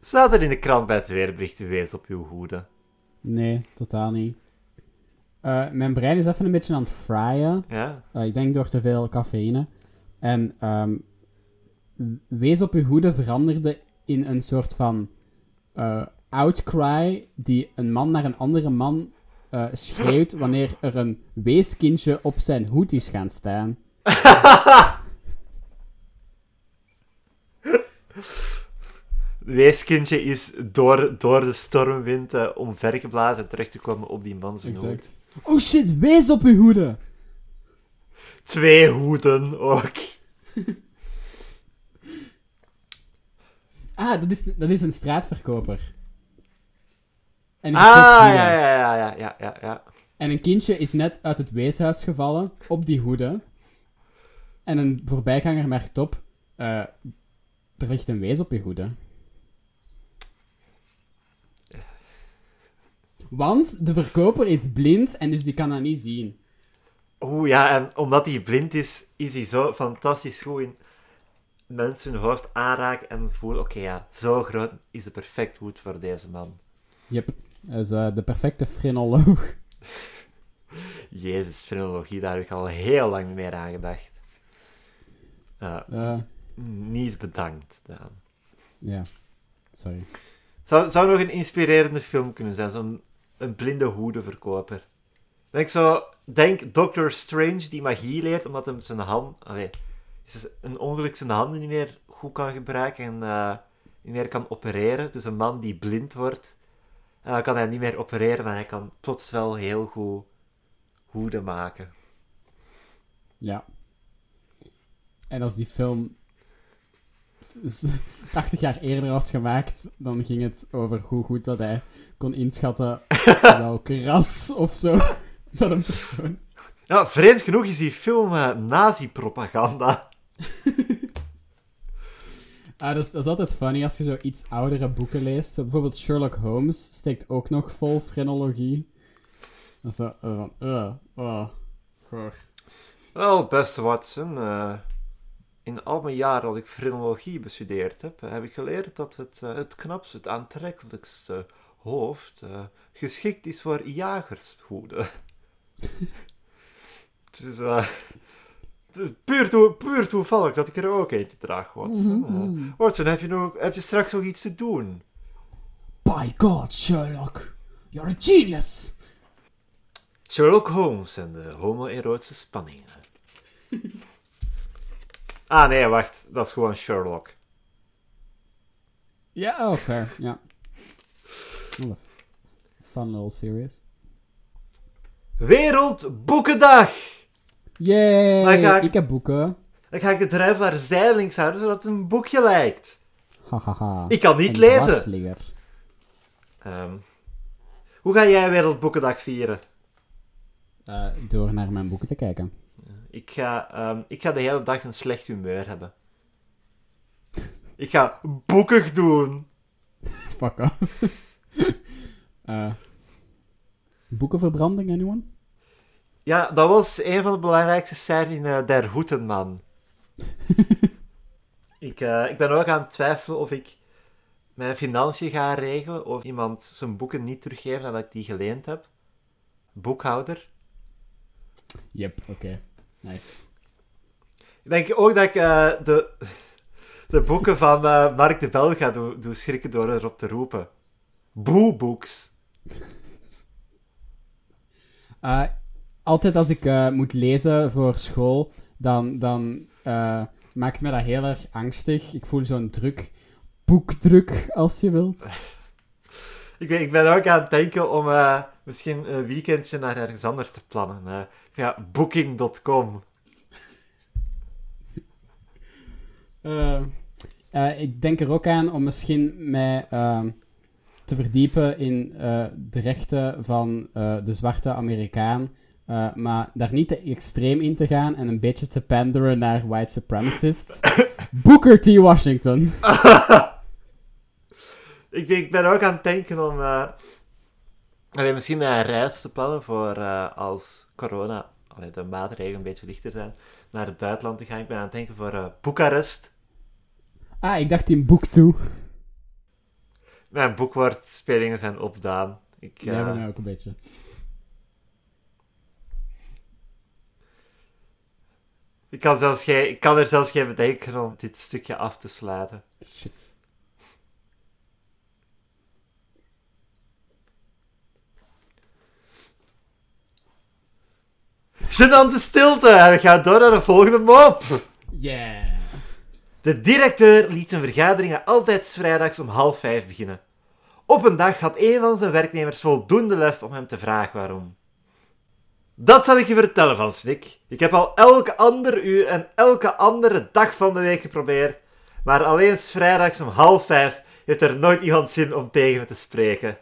Staat er in de krant bij het weerbericht... Wees op uw hoede? Nee, totaal niet. Mijn brein is even een beetje aan het fryen. Ja. Ik denk door te veel cafeïne. En wees op uw hoede veranderde in een soort van outcry die een man naar een andere man schreeuwt wanneer er een weeskindje op zijn hoed is gaan staan. Weeskindje is door de stormwind omvergeblazen en terecht te komen op die man zijn hoed. Oh shit, wees op uw hoede! 2 hoeden ook. Dat is een straatverkoper. En ja. En een kindje is net uit het weeshuis gevallen, op die hoede. En een voorbijganger merkt op... Er ligt een wees op je hoed, hè. Want de verkoper is blind en dus die kan dat niet zien. Oeh, ja, en omdat hij blind is, is hij zo fantastisch goed in mensen hun hoofd aanraken en voelen, oké, ja, zo groot is de perfect hoed voor deze man. Yep, dus de perfecte frenoloog. Jezus, frenologie, daar heb ik al heel lang niet meer aan gedacht. Niet bedankt, Daan. Ja, sorry. Zou nog een inspirerende film kunnen zijn, zo'n een blinde hoedenverkoper. Denk Doctor Strange die magie leert, omdat hem zijn hand... een ongeluk zijn handen niet meer goed kan gebruiken en niet meer kan opereren. Dus een man die blind wordt, kan hij niet meer opereren, maar hij kan plots wel heel goed hoeden maken. Ja. En als die film 80 jaar eerder was gemaakt, dan ging het over hoe goed dat hij kon inschatten welk ras of zo dat een persoon... Ja, vreemd genoeg is die film nazi-propaganda. Dat is altijd funny als je zo iets oudere boeken leest. Zo, bijvoorbeeld Sherlock Holmes steekt ook nog vol frenologie. Dat is zo... goor. Wel, beste Watson. In al mijn jaren dat ik frenologie bestudeerd heb, heb ik geleerd dat het knapste, het aantrekkelijkste hoofd geschikt is voor jagershoeden. Dus, puur toevallig dat ik er ook eentje draag, Watson. Watson, heb je straks nog iets te doen? By God, Sherlock. You're a genius. Sherlock Holmes en de homoerotische spanningen. Ah, nee, wacht. Dat is gewoon Sherlock. Ja, oh, fair. Ja. Yeah. Fun little series. Wereldboekendag! Yay! Ik heb boeken. Dan ga ik het drijflaar zijdelings houden, zodat het een boekje lijkt. Hahaha. Ik kan niet lezen. Hoe ga jij Wereldboekendag vieren? Door naar mijn boeken te kijken. Ik ga de hele dag een slecht humeur hebben. Ik ga boekig doen. Fuck off. Boekenverbranding, anyone? Ja, dat was een van de belangrijkste scènes in Der Hoetenman. Ik ben ook aan het twijfelen of ik mijn financiën ga regelen of iemand zijn boeken niet teruggeeft nadat ik die geleend heb. Boekhouder. Yep, oké. Nice. Ik denk ook dat ik de boeken van Mark de Bel ga doen schrikken door erop te roepen. Boe-books. Altijd als ik moet lezen voor school, dan maakt me dat heel erg angstig. Ik voel zo'n druk. Boekdruk, als je wilt. Ik ben ook aan het denken om misschien een weekendje naar ergens anders te plannen. Ja, booking.com. Ik denk er ook aan om misschien mij... te verdiepen in de rechten van de zwarte Amerikaan, maar daar niet te extreem in te gaan en een beetje te panderen naar white supremacists. Booker T. Washington. Ik ben ook aan het denken om misschien mijn reis te plannen voor als corona, de maatregelen een beetje lichter zijn, naar het buitenland te gaan. Ik ben aan het denken voor Boekarest. Ah, ik dacht in Boektoe. Mijn boekwoordspelingen zijn opdaan. Ja, bij mij ook een beetje. Ik kan er zelfs geen bedenken om dit stukje af te sluiten. Shit. Genante stilte! We gaan door naar de volgende mop! Yeah! De directeur liet zijn vergaderingen altijd 's vrijdags om 16:30 beginnen. Op een dag had een van zijn werknemers voldoende lef om hem te vragen waarom. Dat zal ik je vertellen, Van Snik. Ik heb al elke andere uur en elke andere dag van de week geprobeerd, maar alleen 's vrijdags om 16:30 heeft er nooit iemand zin om tegen me te spreken.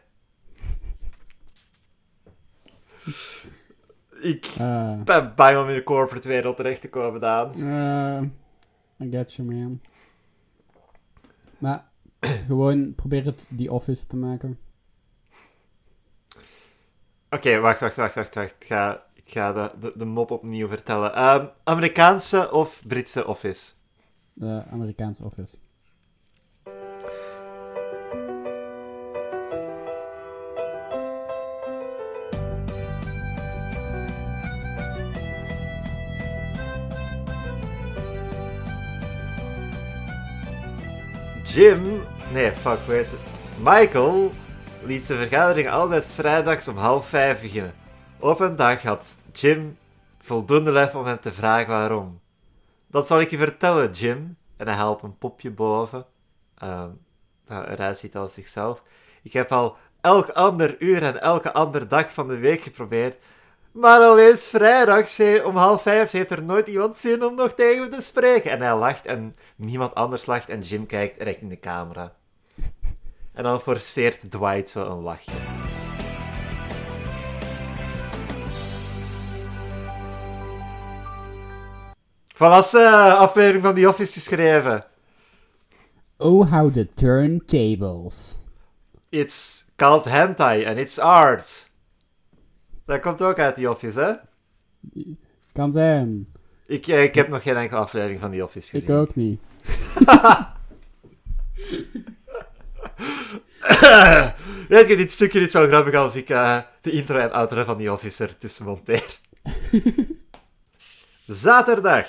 Ik ben bang om in de corporate wereld terecht te komen, Daan. I got you, man. Maar gewoon probeer het The Office te maken. Oké, wacht. Ik ga de mop opnieuw vertellen. Amerikaanse of Britse Office? Amerikaanse Office. Michael liet zijn vergadering altijd 's vrijdags om 4:30 beginnen. Op een dag had Jim voldoende lef om hem te vragen waarom. Dat zal ik je vertellen, Jim. En hij haalt een popje boven. Dat eruit ziet als zichzelf. Ik heb al elk ander uur en elke andere dag van de week geprobeerd. Maar alleen 's vrijdags om 4:30 heeft er nooit iemand zin om nog tegen me te spreken. En hij lacht en niemand anders lacht en Jim kijkt recht in de camera. En dan forceert Dwight zo een lachje. Voilà, aflevering van The Office geschreven. Oh, how the turntables. It's called hentai and it's art. Dat komt ook uit The Office, hè? Kan zijn. Ik heb nog geen enkele aflevering van The Office gezien. Ik ook niet. Weet je, dit stukje is wel grappig als ik de intro en outro van The Office ertussen monteer. Zaterdag.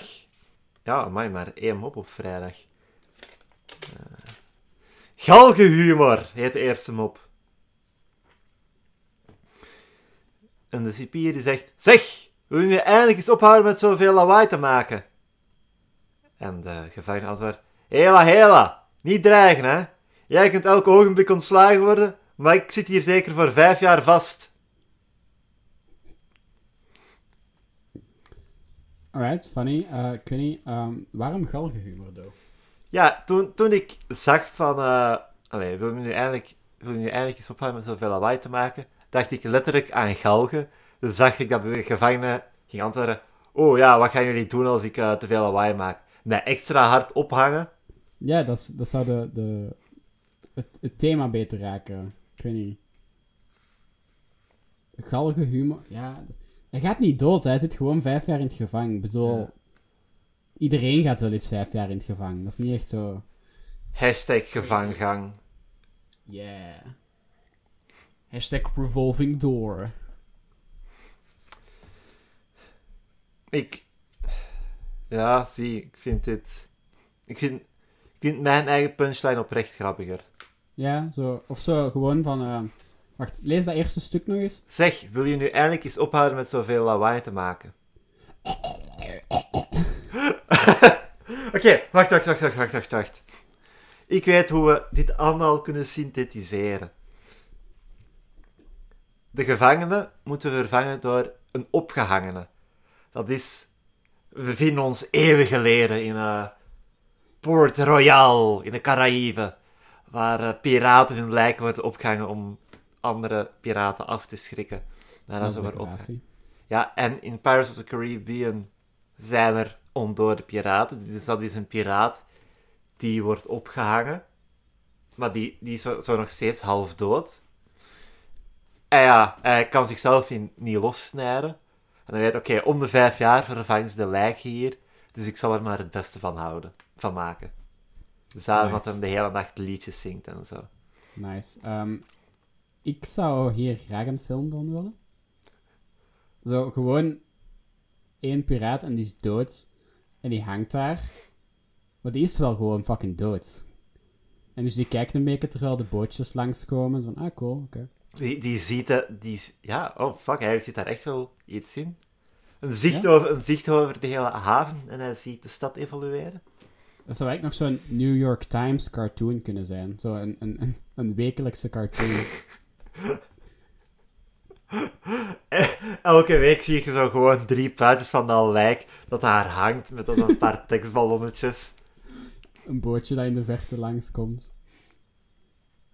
Ja, amai, maar één mop op vrijdag. Galgenhumor heet de eerste mop. En de cipier die zegt... Zeg, wil je eindelijk eens ophouden met zoveel lawaai te maken? En de gevangene antwoordt... Hela, niet dreigen, hè. Jij kunt elk ogenblik ontslagen worden, maar ik zit hier zeker voor 5 jaar vast. Alright, funny. Kenny, waarom galgenhumor, though? Ja, toen ik zag van... wil je nu eindelijk eens ophouden met zoveel lawaai te maken... dacht ik letterlijk aan galgen. Dus dacht ik dat de gevangene ging antwoorden... Oh ja, wat gaan jullie doen als ik te veel lawaai maak? Nee, extra hard ophangen. Ja, dat zou het thema beter raken. Ik weet niet. Galgenhumor. Ja, hij gaat niet dood. Hij zit gewoon 5 jaar in het gevangen. Ik bedoel... Ja. Iedereen gaat wel eens 5 jaar in het gevangen. Dat is niet echt zo... #gevangang. Yeah. #revolving door. Ja, zie, ik vind mijn eigen punchline oprecht grappiger. Ja, zo. Of zo, gewoon van... Wacht, lees dat eerste stuk nog eens. Zeg, wil je nu eindelijk eens ophouden met zoveel lawaai te maken? Oké, wacht. Ik weet hoe we dit allemaal kunnen synthetiseren. De gevangenen moeten we vervangen door een opgehangene. Dat is... We vinden ons eeuwen geleden in Port Royal, in de Caraïben, waar piraten hun lijken worden opgehangen om andere piraten af te schrikken. Ja, en in Pirates of the Caribbean zijn er ondoorde piraten. Dus dat is een piraat die wordt opgehangen, maar die is zo nog steeds half dood. En ja, hij kan zichzelf niet lossnijden. En hij weet, oké, om de 5 jaar vervangen ze de lijken hier. Dus ik zal er maar het beste van maken. Dus daarom dat hem de hele nacht liedjes zingt en zo. Nice. Ik zou hier graag een film van willen. Zo, gewoon... 1 piraat en die is dood. En die hangt daar. Maar die is wel gewoon fucking dood. En dus die kijkt een beetje terwijl de bootjes langskomen. Zo van, cool, oké. Die ziet dat... Ja, oh fuck, eigenlijk zit daar echt wel iets in. Een zicht over de hele haven en hij ziet de stad evolueren. Dat zou eigenlijk nog zo'n New York Times cartoon kunnen zijn. Zo een wekelijkse cartoon. Elke week zie je zo gewoon 3 plaatjes van dat lijk dat daar hangt met dan een paar tekstballonnetjes. Een bootje dat in de verte langskomt.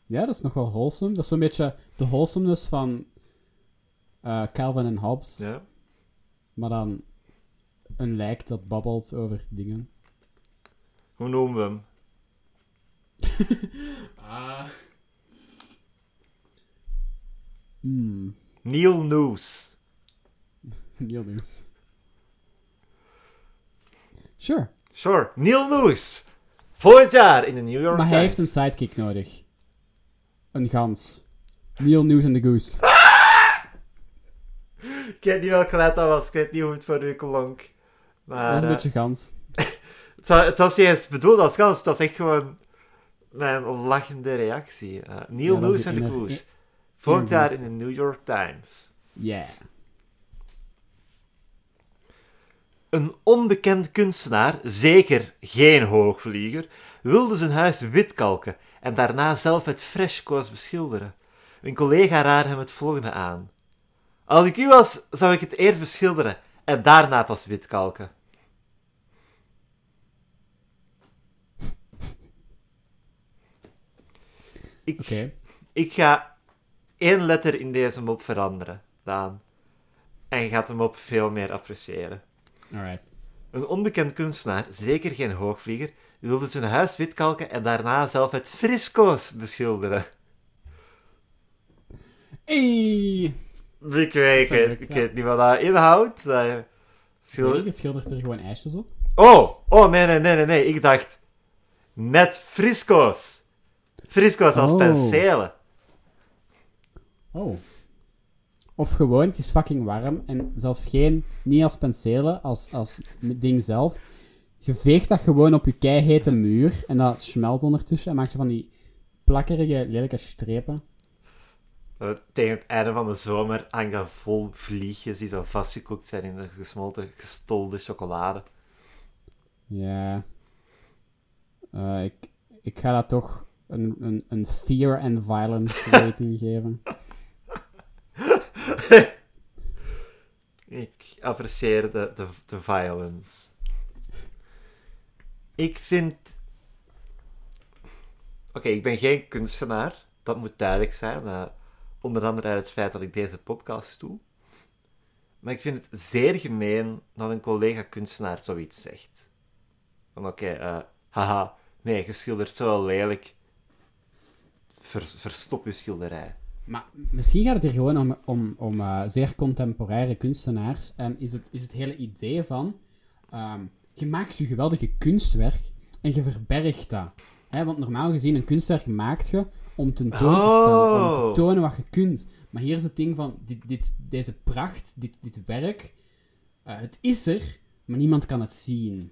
Ja, dat is nog wel wholesome. Dat is zo'n beetje de wholesomeness van Calvin en Hobbes. Ja. Maar dan een lijk dat babbelt over dingen. Hoe noemen we hem? Neil News. Neil News. Sure. Sure. Neil News. Volgend jaar in de New York Times. Maar hij heeft een sidekick nodig. Een gans. Neil News en de Goose. Ik weet niet welk geluid dat was. Ik weet niet hoe het voor u klonk. Maar, dat is een beetje gans. Het was niet eens bedoeld als gans. Het was echt gewoon mijn lachende reactie. Neil News en de Goose. Volgend jaar in de New York Times. Yeah. Een onbekend kunstenaar, zeker geen hoogvlieger, wilde zijn huis witkalken en daarna zelf met freshco's beschilderen. Een collega raadde hem het volgende aan. Als ik u was, zou ik het eerst beschilderen en daarna pas witkalken. Ik ga 1 letter in deze mop veranderen, Daan. En je gaat de mop veel meer appreciëren. Alright. Een onbekend kunstenaar, zeker geen hoogvlieger, wilde zijn huis witkalken en daarna zelf het frisco's beschilderen. Hey. Ik weet niet wat dat inhoudt. Nee, je schildert er gewoon ijsjes op. Oh, nee. Ik dacht... Met frisco's. Frisco's als penselen. Oh. Of gewoon, het is fucking warm. En zelfs niet als penselen, als ding zelf. Je veegt dat gewoon op je keihete muur. En dat smelt ondertussen. En maakt je van die plakkerige, lelijke strepen. Tegen het einde van de zomer hangt dat vol vliegjes die zo vastgekookt zijn in de gesmolten, gestolde chocolade. Ja. Ik ga dat toch een fear and violence rating geven. Ik apprecieer de violence. Ik vind... Oké, ik ben geen kunstenaar. Dat moet duidelijk zijn. Onder andere uit het feit dat ik deze podcast doe. Maar ik vind het zeer gemeen dat een collega-kunstenaar zoiets zegt. Van haha, nee, je schildert zo lelijk. Verstop je schilderij. Maar misschien gaat het hier gewoon om zeer contemporaire kunstenaars. En is het hele idee van... je maakt je geweldige kunstwerk en je verbergt dat. Hè? Want normaal gezien, een kunstwerk maakt je... om tentoon te stellen, om te tonen wat je kunt. Maar hier is het ding van, deze pracht, dit werk, het is er, maar niemand kan het zien.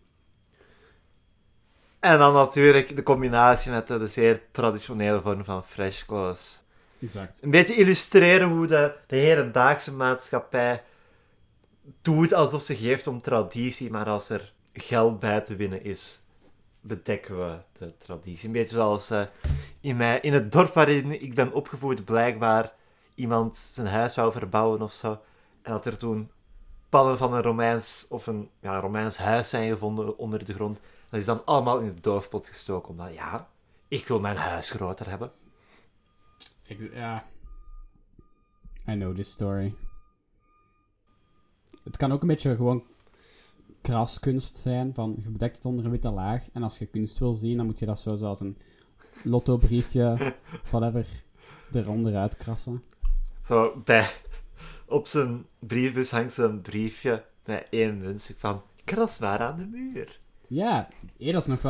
En dan natuurlijk de combinatie met de zeer traditionele vorm van fresco's. Exact. Een beetje illustreren hoe de hedendaagse maatschappij doet alsof ze geeft om traditie, maar als er geld bij te winnen is... bedekken we de traditie. Een beetje zoals in het dorp waarin ik ben opgevoed, blijkbaar iemand zijn huis wou verbouwen of zo. En dat er toen pannen van een Romeins of een Romeins huis zijn gevonden onder de grond. Dat is dan allemaal in de doofpot gestoken. Omdat ik wil mijn huis groter hebben. I know this story. Het kan ook een beetje gewoon... kraskunst zijn, van je bedekt het onder een witte laag, en als je kunst wil zien, dan moet je dat zo zoals een lottobriefje of whatever eronder uitkrassen. Zo, op zijn briefbus hangt zo'n briefje met 1 muntstuk van kras maar aan de muur. Ja, dat is nog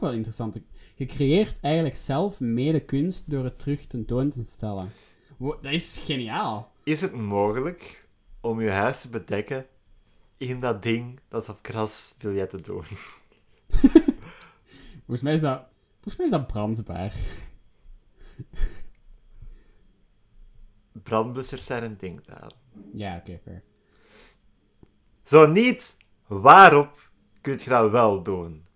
wel interessant. Je creëert eigenlijk zelf mede kunst door het terug tentoon te stellen. Wow, dat is geniaal. Is het mogelijk om je huis te bedekken in dat ding dat ze op krasbiljetten doen? Volgens mij is dat brandbaar. Brandblussers zijn een ding daar. Ja, oké, fair. Zo niet, waarop kun je dat wel doen?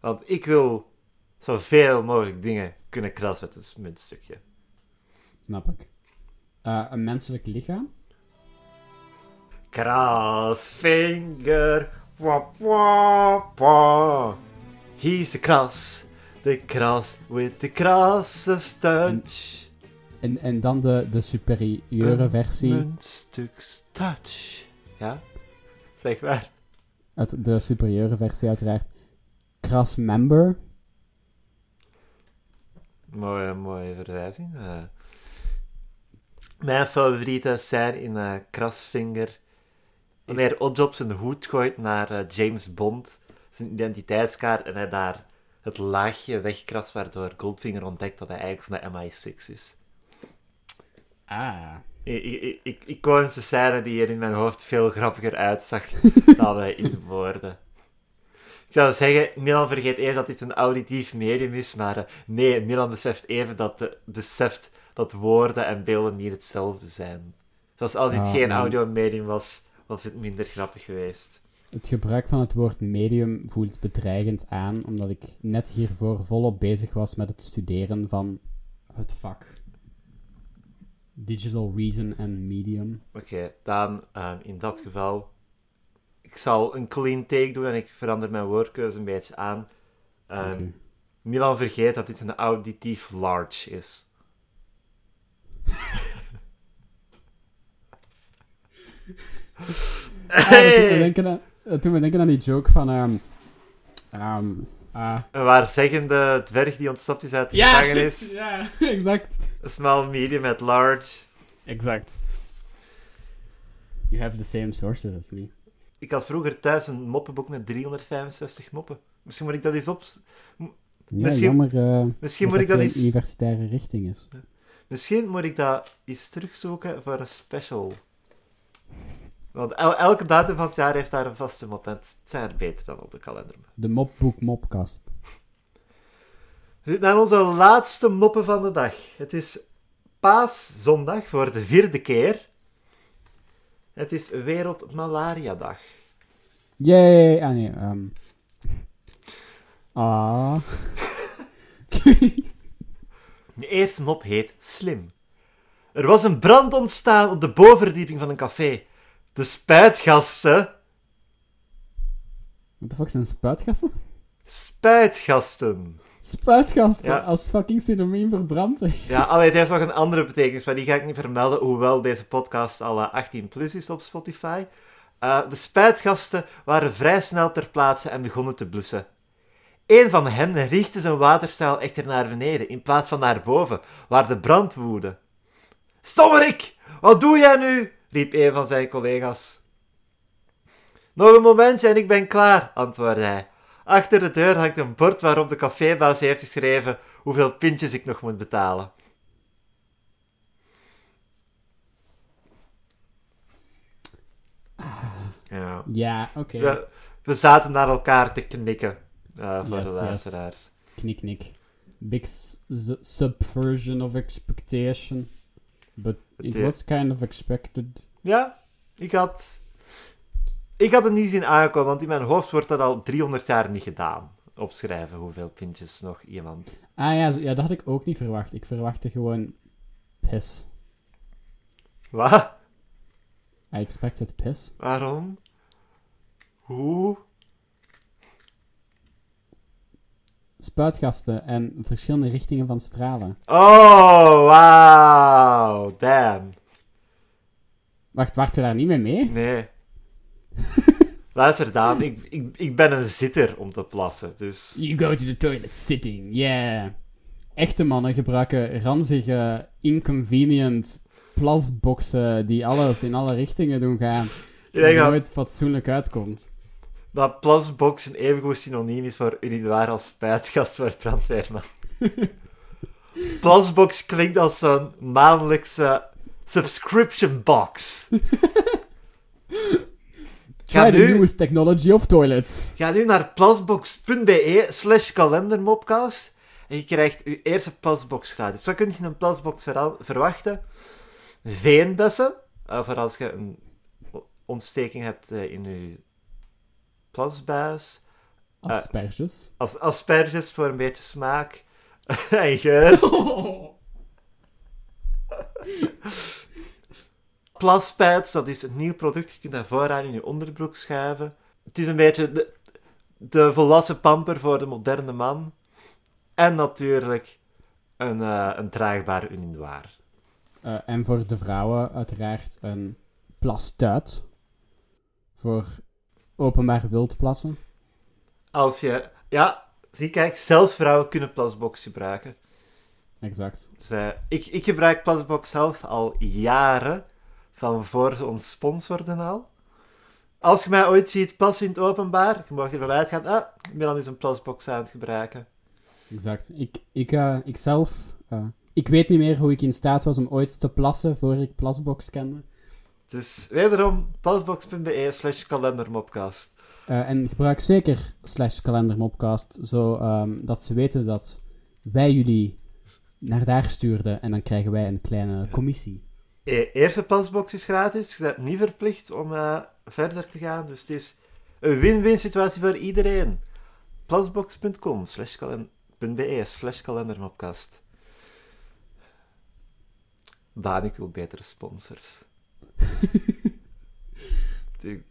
Want ik wil zoveel mogelijk dingen kunnen krassen met een muntstukje. Snap ik. Een menselijk lichaam? Krasvinger, wap, wap, wap. He's the kras with the krasse touch. En dan de superieure versie. Een stuk touch. Ja, zeg maar. De superieure versie uiteraard. Krasmember. Mooie verwijzing. Mijn favoriete scène in Krasvinger. Wanneer Oddjob zijn hoed gooit naar James Bond, zijn identiteitskaart, en hij daar het laagje wegkrast, waardoor Goldfinger ontdekt dat hij eigenlijk van de MI6 is. Ah. Iconische scène die hier in mijn hoofd veel grappiger uitzag dan in de woorden. Ik zou zeggen, Milan vergeet even dat dit een auditief medium is, maar nee, Milan beseft even dat woorden en beelden niet hetzelfde zijn. Zoals als dit geen audiomedium was dit minder grappig geweest. Het gebruik van het woord medium voelt bedreigend aan, omdat ik net hiervoor volop bezig was met het studeren van het vak. Digital Reason en Medium. Oké, dan in dat geval... Ik zal een clean take doen en ik verander mijn woordkeuze een beetje aan. Okay. Milan vergeet dat dit een auditief large is. Toen we denken aan die joke van... een waarzeggende dwerg die ontsnapt is uit de gevangenis. Ja, exact. A small, medium at large. Exact. You have the same sources as me. Ik had vroeger thuis een moppenboek met 365 moppen. Misschien moet ik dat eens op... Misschien moet ik dat eens... universitaire richting is. Misschien moet ik dat eens terugzoeken voor een special. Want elke datum van het jaar heeft daar een vaste mop. En het zijn er beter dan op de kalender. De mopboek mopkast. We zitten aan onze laatste moppen van de dag. Het is paaszondag voor de 4e keer. Het is Wereldmalariadag. Yay! Ah nee, De eerste mop heet Slim. Er was een brand ontstaan op de bovenverdieping van een café. De spuitgasten... Wat de fuck zijn spuitgasten? Spuitgasten, ja. Als fucking synoniem voor branden. Ja, allee, het heeft nog een andere betekenis, maar die ga ik niet vermelden, hoewel deze podcast al 18 plus is op Spotify. De spuitgasten waren vrij snel ter plaatse en begonnen te blussen. Eén van hen richtte zijn waterstijl echter naar beneden, in plaats van naar boven, waar de brand woedde. Stommerik, wat doe jij nu? Riep een van zijn collega's. Nog een momentje en ik ben klaar, antwoordde hij. Achter de deur hangt een bord waarop de cafébaas heeft geschreven hoeveel pintjes ik nog moet betalen. Ja, oké. We zaten naar elkaar te knikken voor de luisteraars. Yes. Knik, knik. Big subversion of expectation. But it was kind of expected. Ja, ik had hem niet zien aankomen, want in mijn hoofd wordt dat al 300 jaar niet gedaan. Opschrijven hoeveel pintjes nog iemand... Ah ja, dat had ik ook niet verwacht. Ik verwachtte gewoon... piss. Wat? I expected piss. Waarom? Hoe? Spuitgasten en verschillende richtingen van stralen. Oh, wow. Damn. Wacht je daar niet mee? Nee. Luister, Daan, ik ben een zitter om te plassen, dus... You go to the toilet sitting, yeah. Echte mannen gebruiken ranzige, inconvenient plasboxen die alles in alle richtingen doen gaan, en nooit fatsoenlijk uitkomt. Dat plasboxen even goed synoniem is voor urinoir als spuitgast voor brandweerman. Plasbox klinkt als een maandelijkse subscription box. Try the newest technology of toilets. Ga nu naar plasbox.be/kalendermopcast en je krijgt je eerste plasbox gratis. Dus wat kun je een plasbox verwachten? Veenbessen, voor als je een ontsteking hebt in je plasbuis. Asperges. Asperges voor een beetje smaak en geur. Plaspads, dat is een nieuw product. Je kunt dat vooraan in je onderbroek schuiven. Het is een beetje de volwassen pamper voor de moderne man. En natuurlijk een draagbare urinoir. En voor de vrouwen uiteraard een plastuit. Voor openbaar wildplassen. Als je... Ja, zie, kijk, zelfs vrouwen kunnen plasbox gebruiken. Exact. Dus, ik gebruik Plasbox Health al jaren, van voor ze ons sponsorden al. Als je mij ooit ziet plassen in het openbaar, je mag ervan uitgaan, Milan is een Plasbox aan het gebruiken. Exact. Ik weet niet meer hoe ik in staat was om ooit te plassen, voor ik Plasbox kende. Dus wederom, plasbox.be/kalendermopcast. En gebruik zeker /kalendermopcast, zodat ze weten dat wij jullie naar daar stuurden en dan krijgen wij een kleine commissie. Eerste Plasbox is gratis, je bent niet verplicht om verder te gaan, dus het is een win-win situatie voor iedereen. Plasbox.be/kalendermopcast. Daan, ik wil betere sponsors. Dit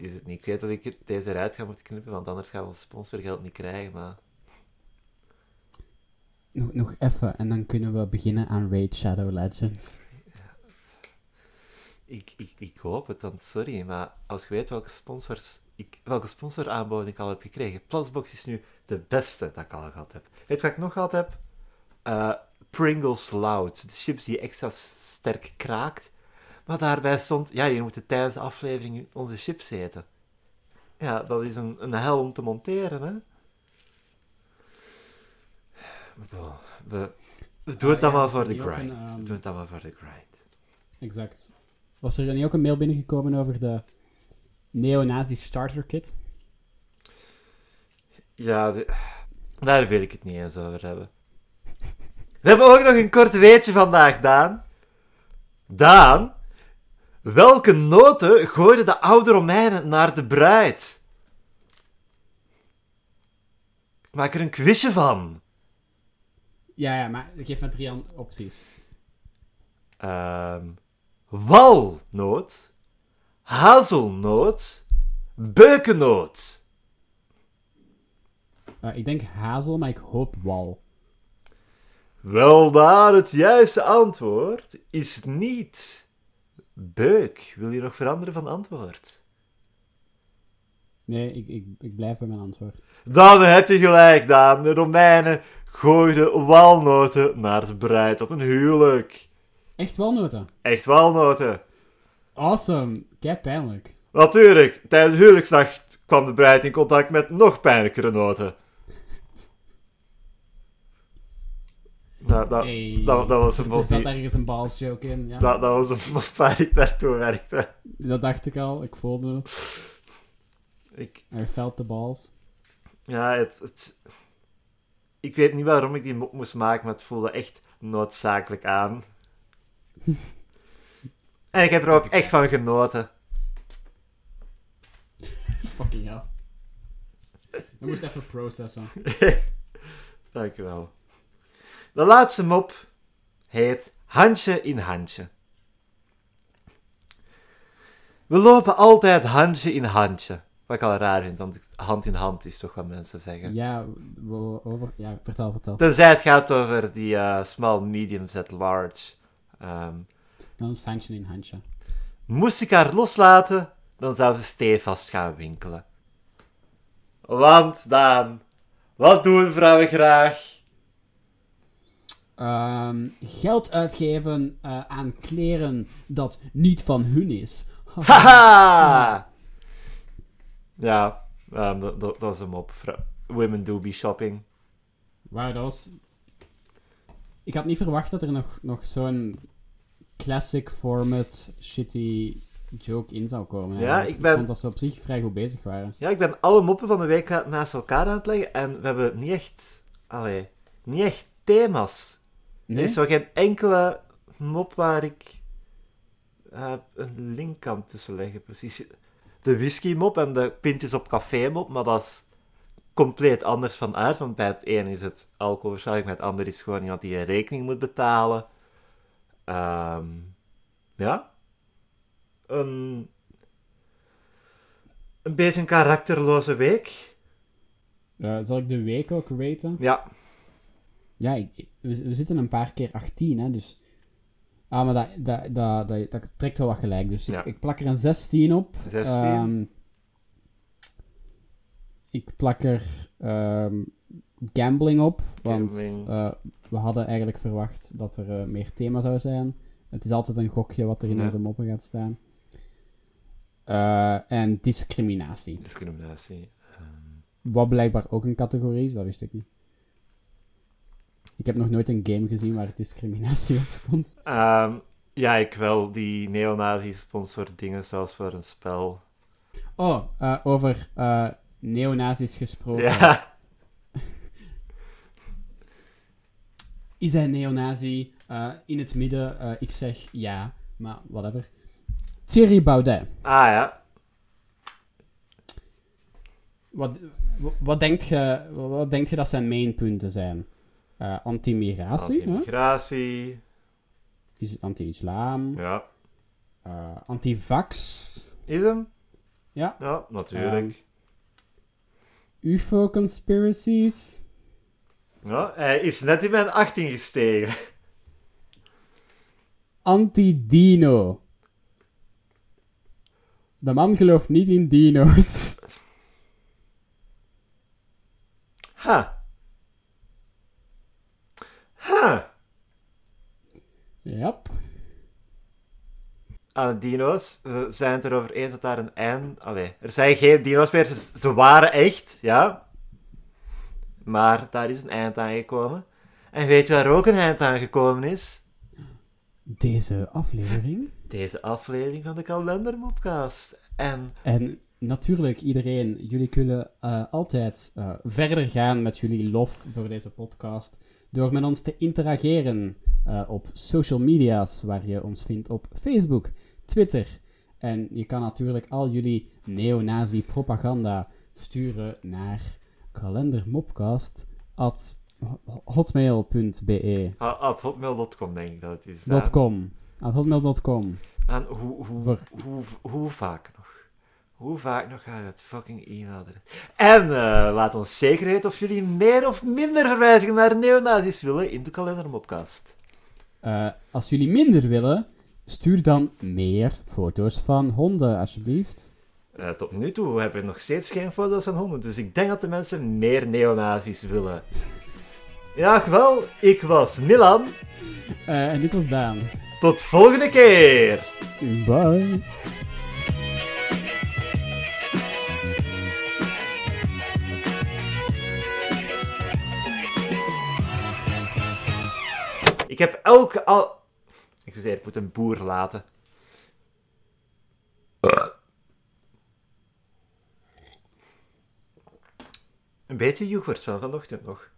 is het niet. Ik weet dat ik deze eruit ga moeten knippen, want anders gaan we ons sponsorgeld niet krijgen, maar... Nog even, en dan kunnen we beginnen aan Raid Shadow Legends. Ik hoop het, want sorry, maar als je weet welke sponsoraanboding ik al heb gekregen, Plasbox is nu de beste dat ik al gehad heb. Weet wat ik nog gehad heb? Pringles Loud, de chips die extra sterk kraakt. Maar daarbij stond, ja, jullie moeten tijdens de aflevering onze chips eten. Ja, dat is een hel om te monteren, hè. We doen het allemaal voor de grind. We doen het allemaal voor de grind. Exact. Was er niet ook een mail binnengekomen over de neonazi starter kit? Ja, daar wil ik het niet eens over hebben. We hebben ook nog een kort weetje vandaag, Daan. Daan, welke noten gooiden de oude Romeinen naar de bruid? Ik maak er een quizje van. Ja, maar geef me 3 opties. Walnoot, hazelnoot, beukennoot. Ik denk hazel, maar ik hoop wal. Wel maar, het juiste antwoord is niet beuk. Wil je nog veranderen van antwoord? Nee, ik blijf bij mijn antwoord. Dan heb je gelijk, Daan. De Romeinen gooiden walnoten naar de bruid op een huwelijk. Echt walnoten? Echt walnoten. Awesome. Kijk, pijnlijk. Natuurlijk. Tijdens de huwelijksnacht kwam de bruid in contact met nog pijnlijkere noten. Dat was een motie. Er zat ergens een balsjoke in, ja. Dat was een mop waar ik naartoe werkte. Dat dacht ik al, ik voelde het. I felt the balls. Ja, ik weet niet waarom ik die mop moest maken, maar het voelde echt noodzakelijk aan. En ik heb er ook echt van genoten. Fucking hell. We moesten even processen. Dankjewel. De laatste mop heet Handje in Handje. We lopen altijd handje in handje. Wat ik al raar vind, want hand in hand is toch wat mensen zeggen. Ja, vertel. Tenzij het gaat over die small, medium, set, large. Dan is het handje in handje. Moest ik haar loslaten, dan zou ze stevast gaan winkelen. Want dan, wat doen vrouwen graag? Geld uitgeven aan kleren dat niet van hun is. Haha! Ja, dat was een mop. Women do be shopping. Wauw, dat was... Ik had niet verwacht dat er nog zo'n classic format shitty joke in zou komen. Ja, ik vond dat ze op zich vrij goed bezig waren. Ja, ik ben alle moppen van de week naast elkaar aan het leggen en we hebben niet echt thema's. Nee? Er is wel geen enkele mop waar ik een link kan tussenleggen, precies. De whisky mop en de pintjes op café mop, maar dat is compleet anders van aard, want bij het een is het alcoholverslaving, bij het ander is gewoon iemand die een rekening moet betalen. Ja. Een beetje een karakterloze week. Zal ik de week ook raten? Ja. Ja, we zitten een paar keer 18, hè, dus... Ah, maar dat trekt wel wat gelijk, dus ik plak er een 16 op. 16? Ik plak er gambling op, want we hadden eigenlijk verwacht dat er meer thema zou zijn. Het is altijd een gokje wat er in onze moppen gaat staan. En discriminatie. Wat blijkbaar ook een categorie is, dat wist ik niet. Ik heb nog nooit een game gezien waar discriminatie op stond. Ja, ik wel. Die neonazis sponsoren dingen zelfs voor een spel. Oh, over neonazis gesproken. Ja. Is hij neonazi? In het midden, ik zeg ja, maar whatever. Thierry Baudet. Ah, ja. Wat denkt je dat zijn mainpunten zijn? Anti-migratie. Anti-migratie. Anti-islam. Ja. Anti-vax. Is hem? Ja. Ja, natuurlijk. UFO-conspiracies. Ja, hij is net in mijn 18 gestegen. Anti-dino. De man gelooft niet in dino's. Ha. Yep. Aan de dino's. We zijn het erover eens dat daar een eind... Allee, er zijn geen dino's meer. Ze waren echt, ja. Maar daar is een eind aangekomen. En weet je waar ook een eind aangekomen is? Deze aflevering van de Kalendermopcast. En natuurlijk, iedereen, jullie kunnen altijd verder gaan met jullie lof voor deze podcast door met ons te interageren op social media's, waar je ons vindt op Facebook, Twitter. En je kan natuurlijk al jullie neonazi-propaganda sturen naar kalendermopcast@hotmail.be. @hotmail.com denk ik dat het is. .com. @hotmail.com. En hoe vaak nog? Hoe vaak nog gaat het fucking e-mailadres? En laat ons zeker weten of jullie meer of minder verwijzingen naar neonazis willen in de Kalendermopcast. Als jullie minder willen, stuur dan meer foto's van honden, alsjeblieft. Tot nu toe hebben we nog steeds geen foto's van honden, dus ik denk dat de mensen meer neonazis willen. Ja, wel, ik was Milan. En dit was Daan. Tot volgende keer! Bye! Ik heb elke al... Ik moet een boer laten. Een beetje yoghurt van vanochtend nog.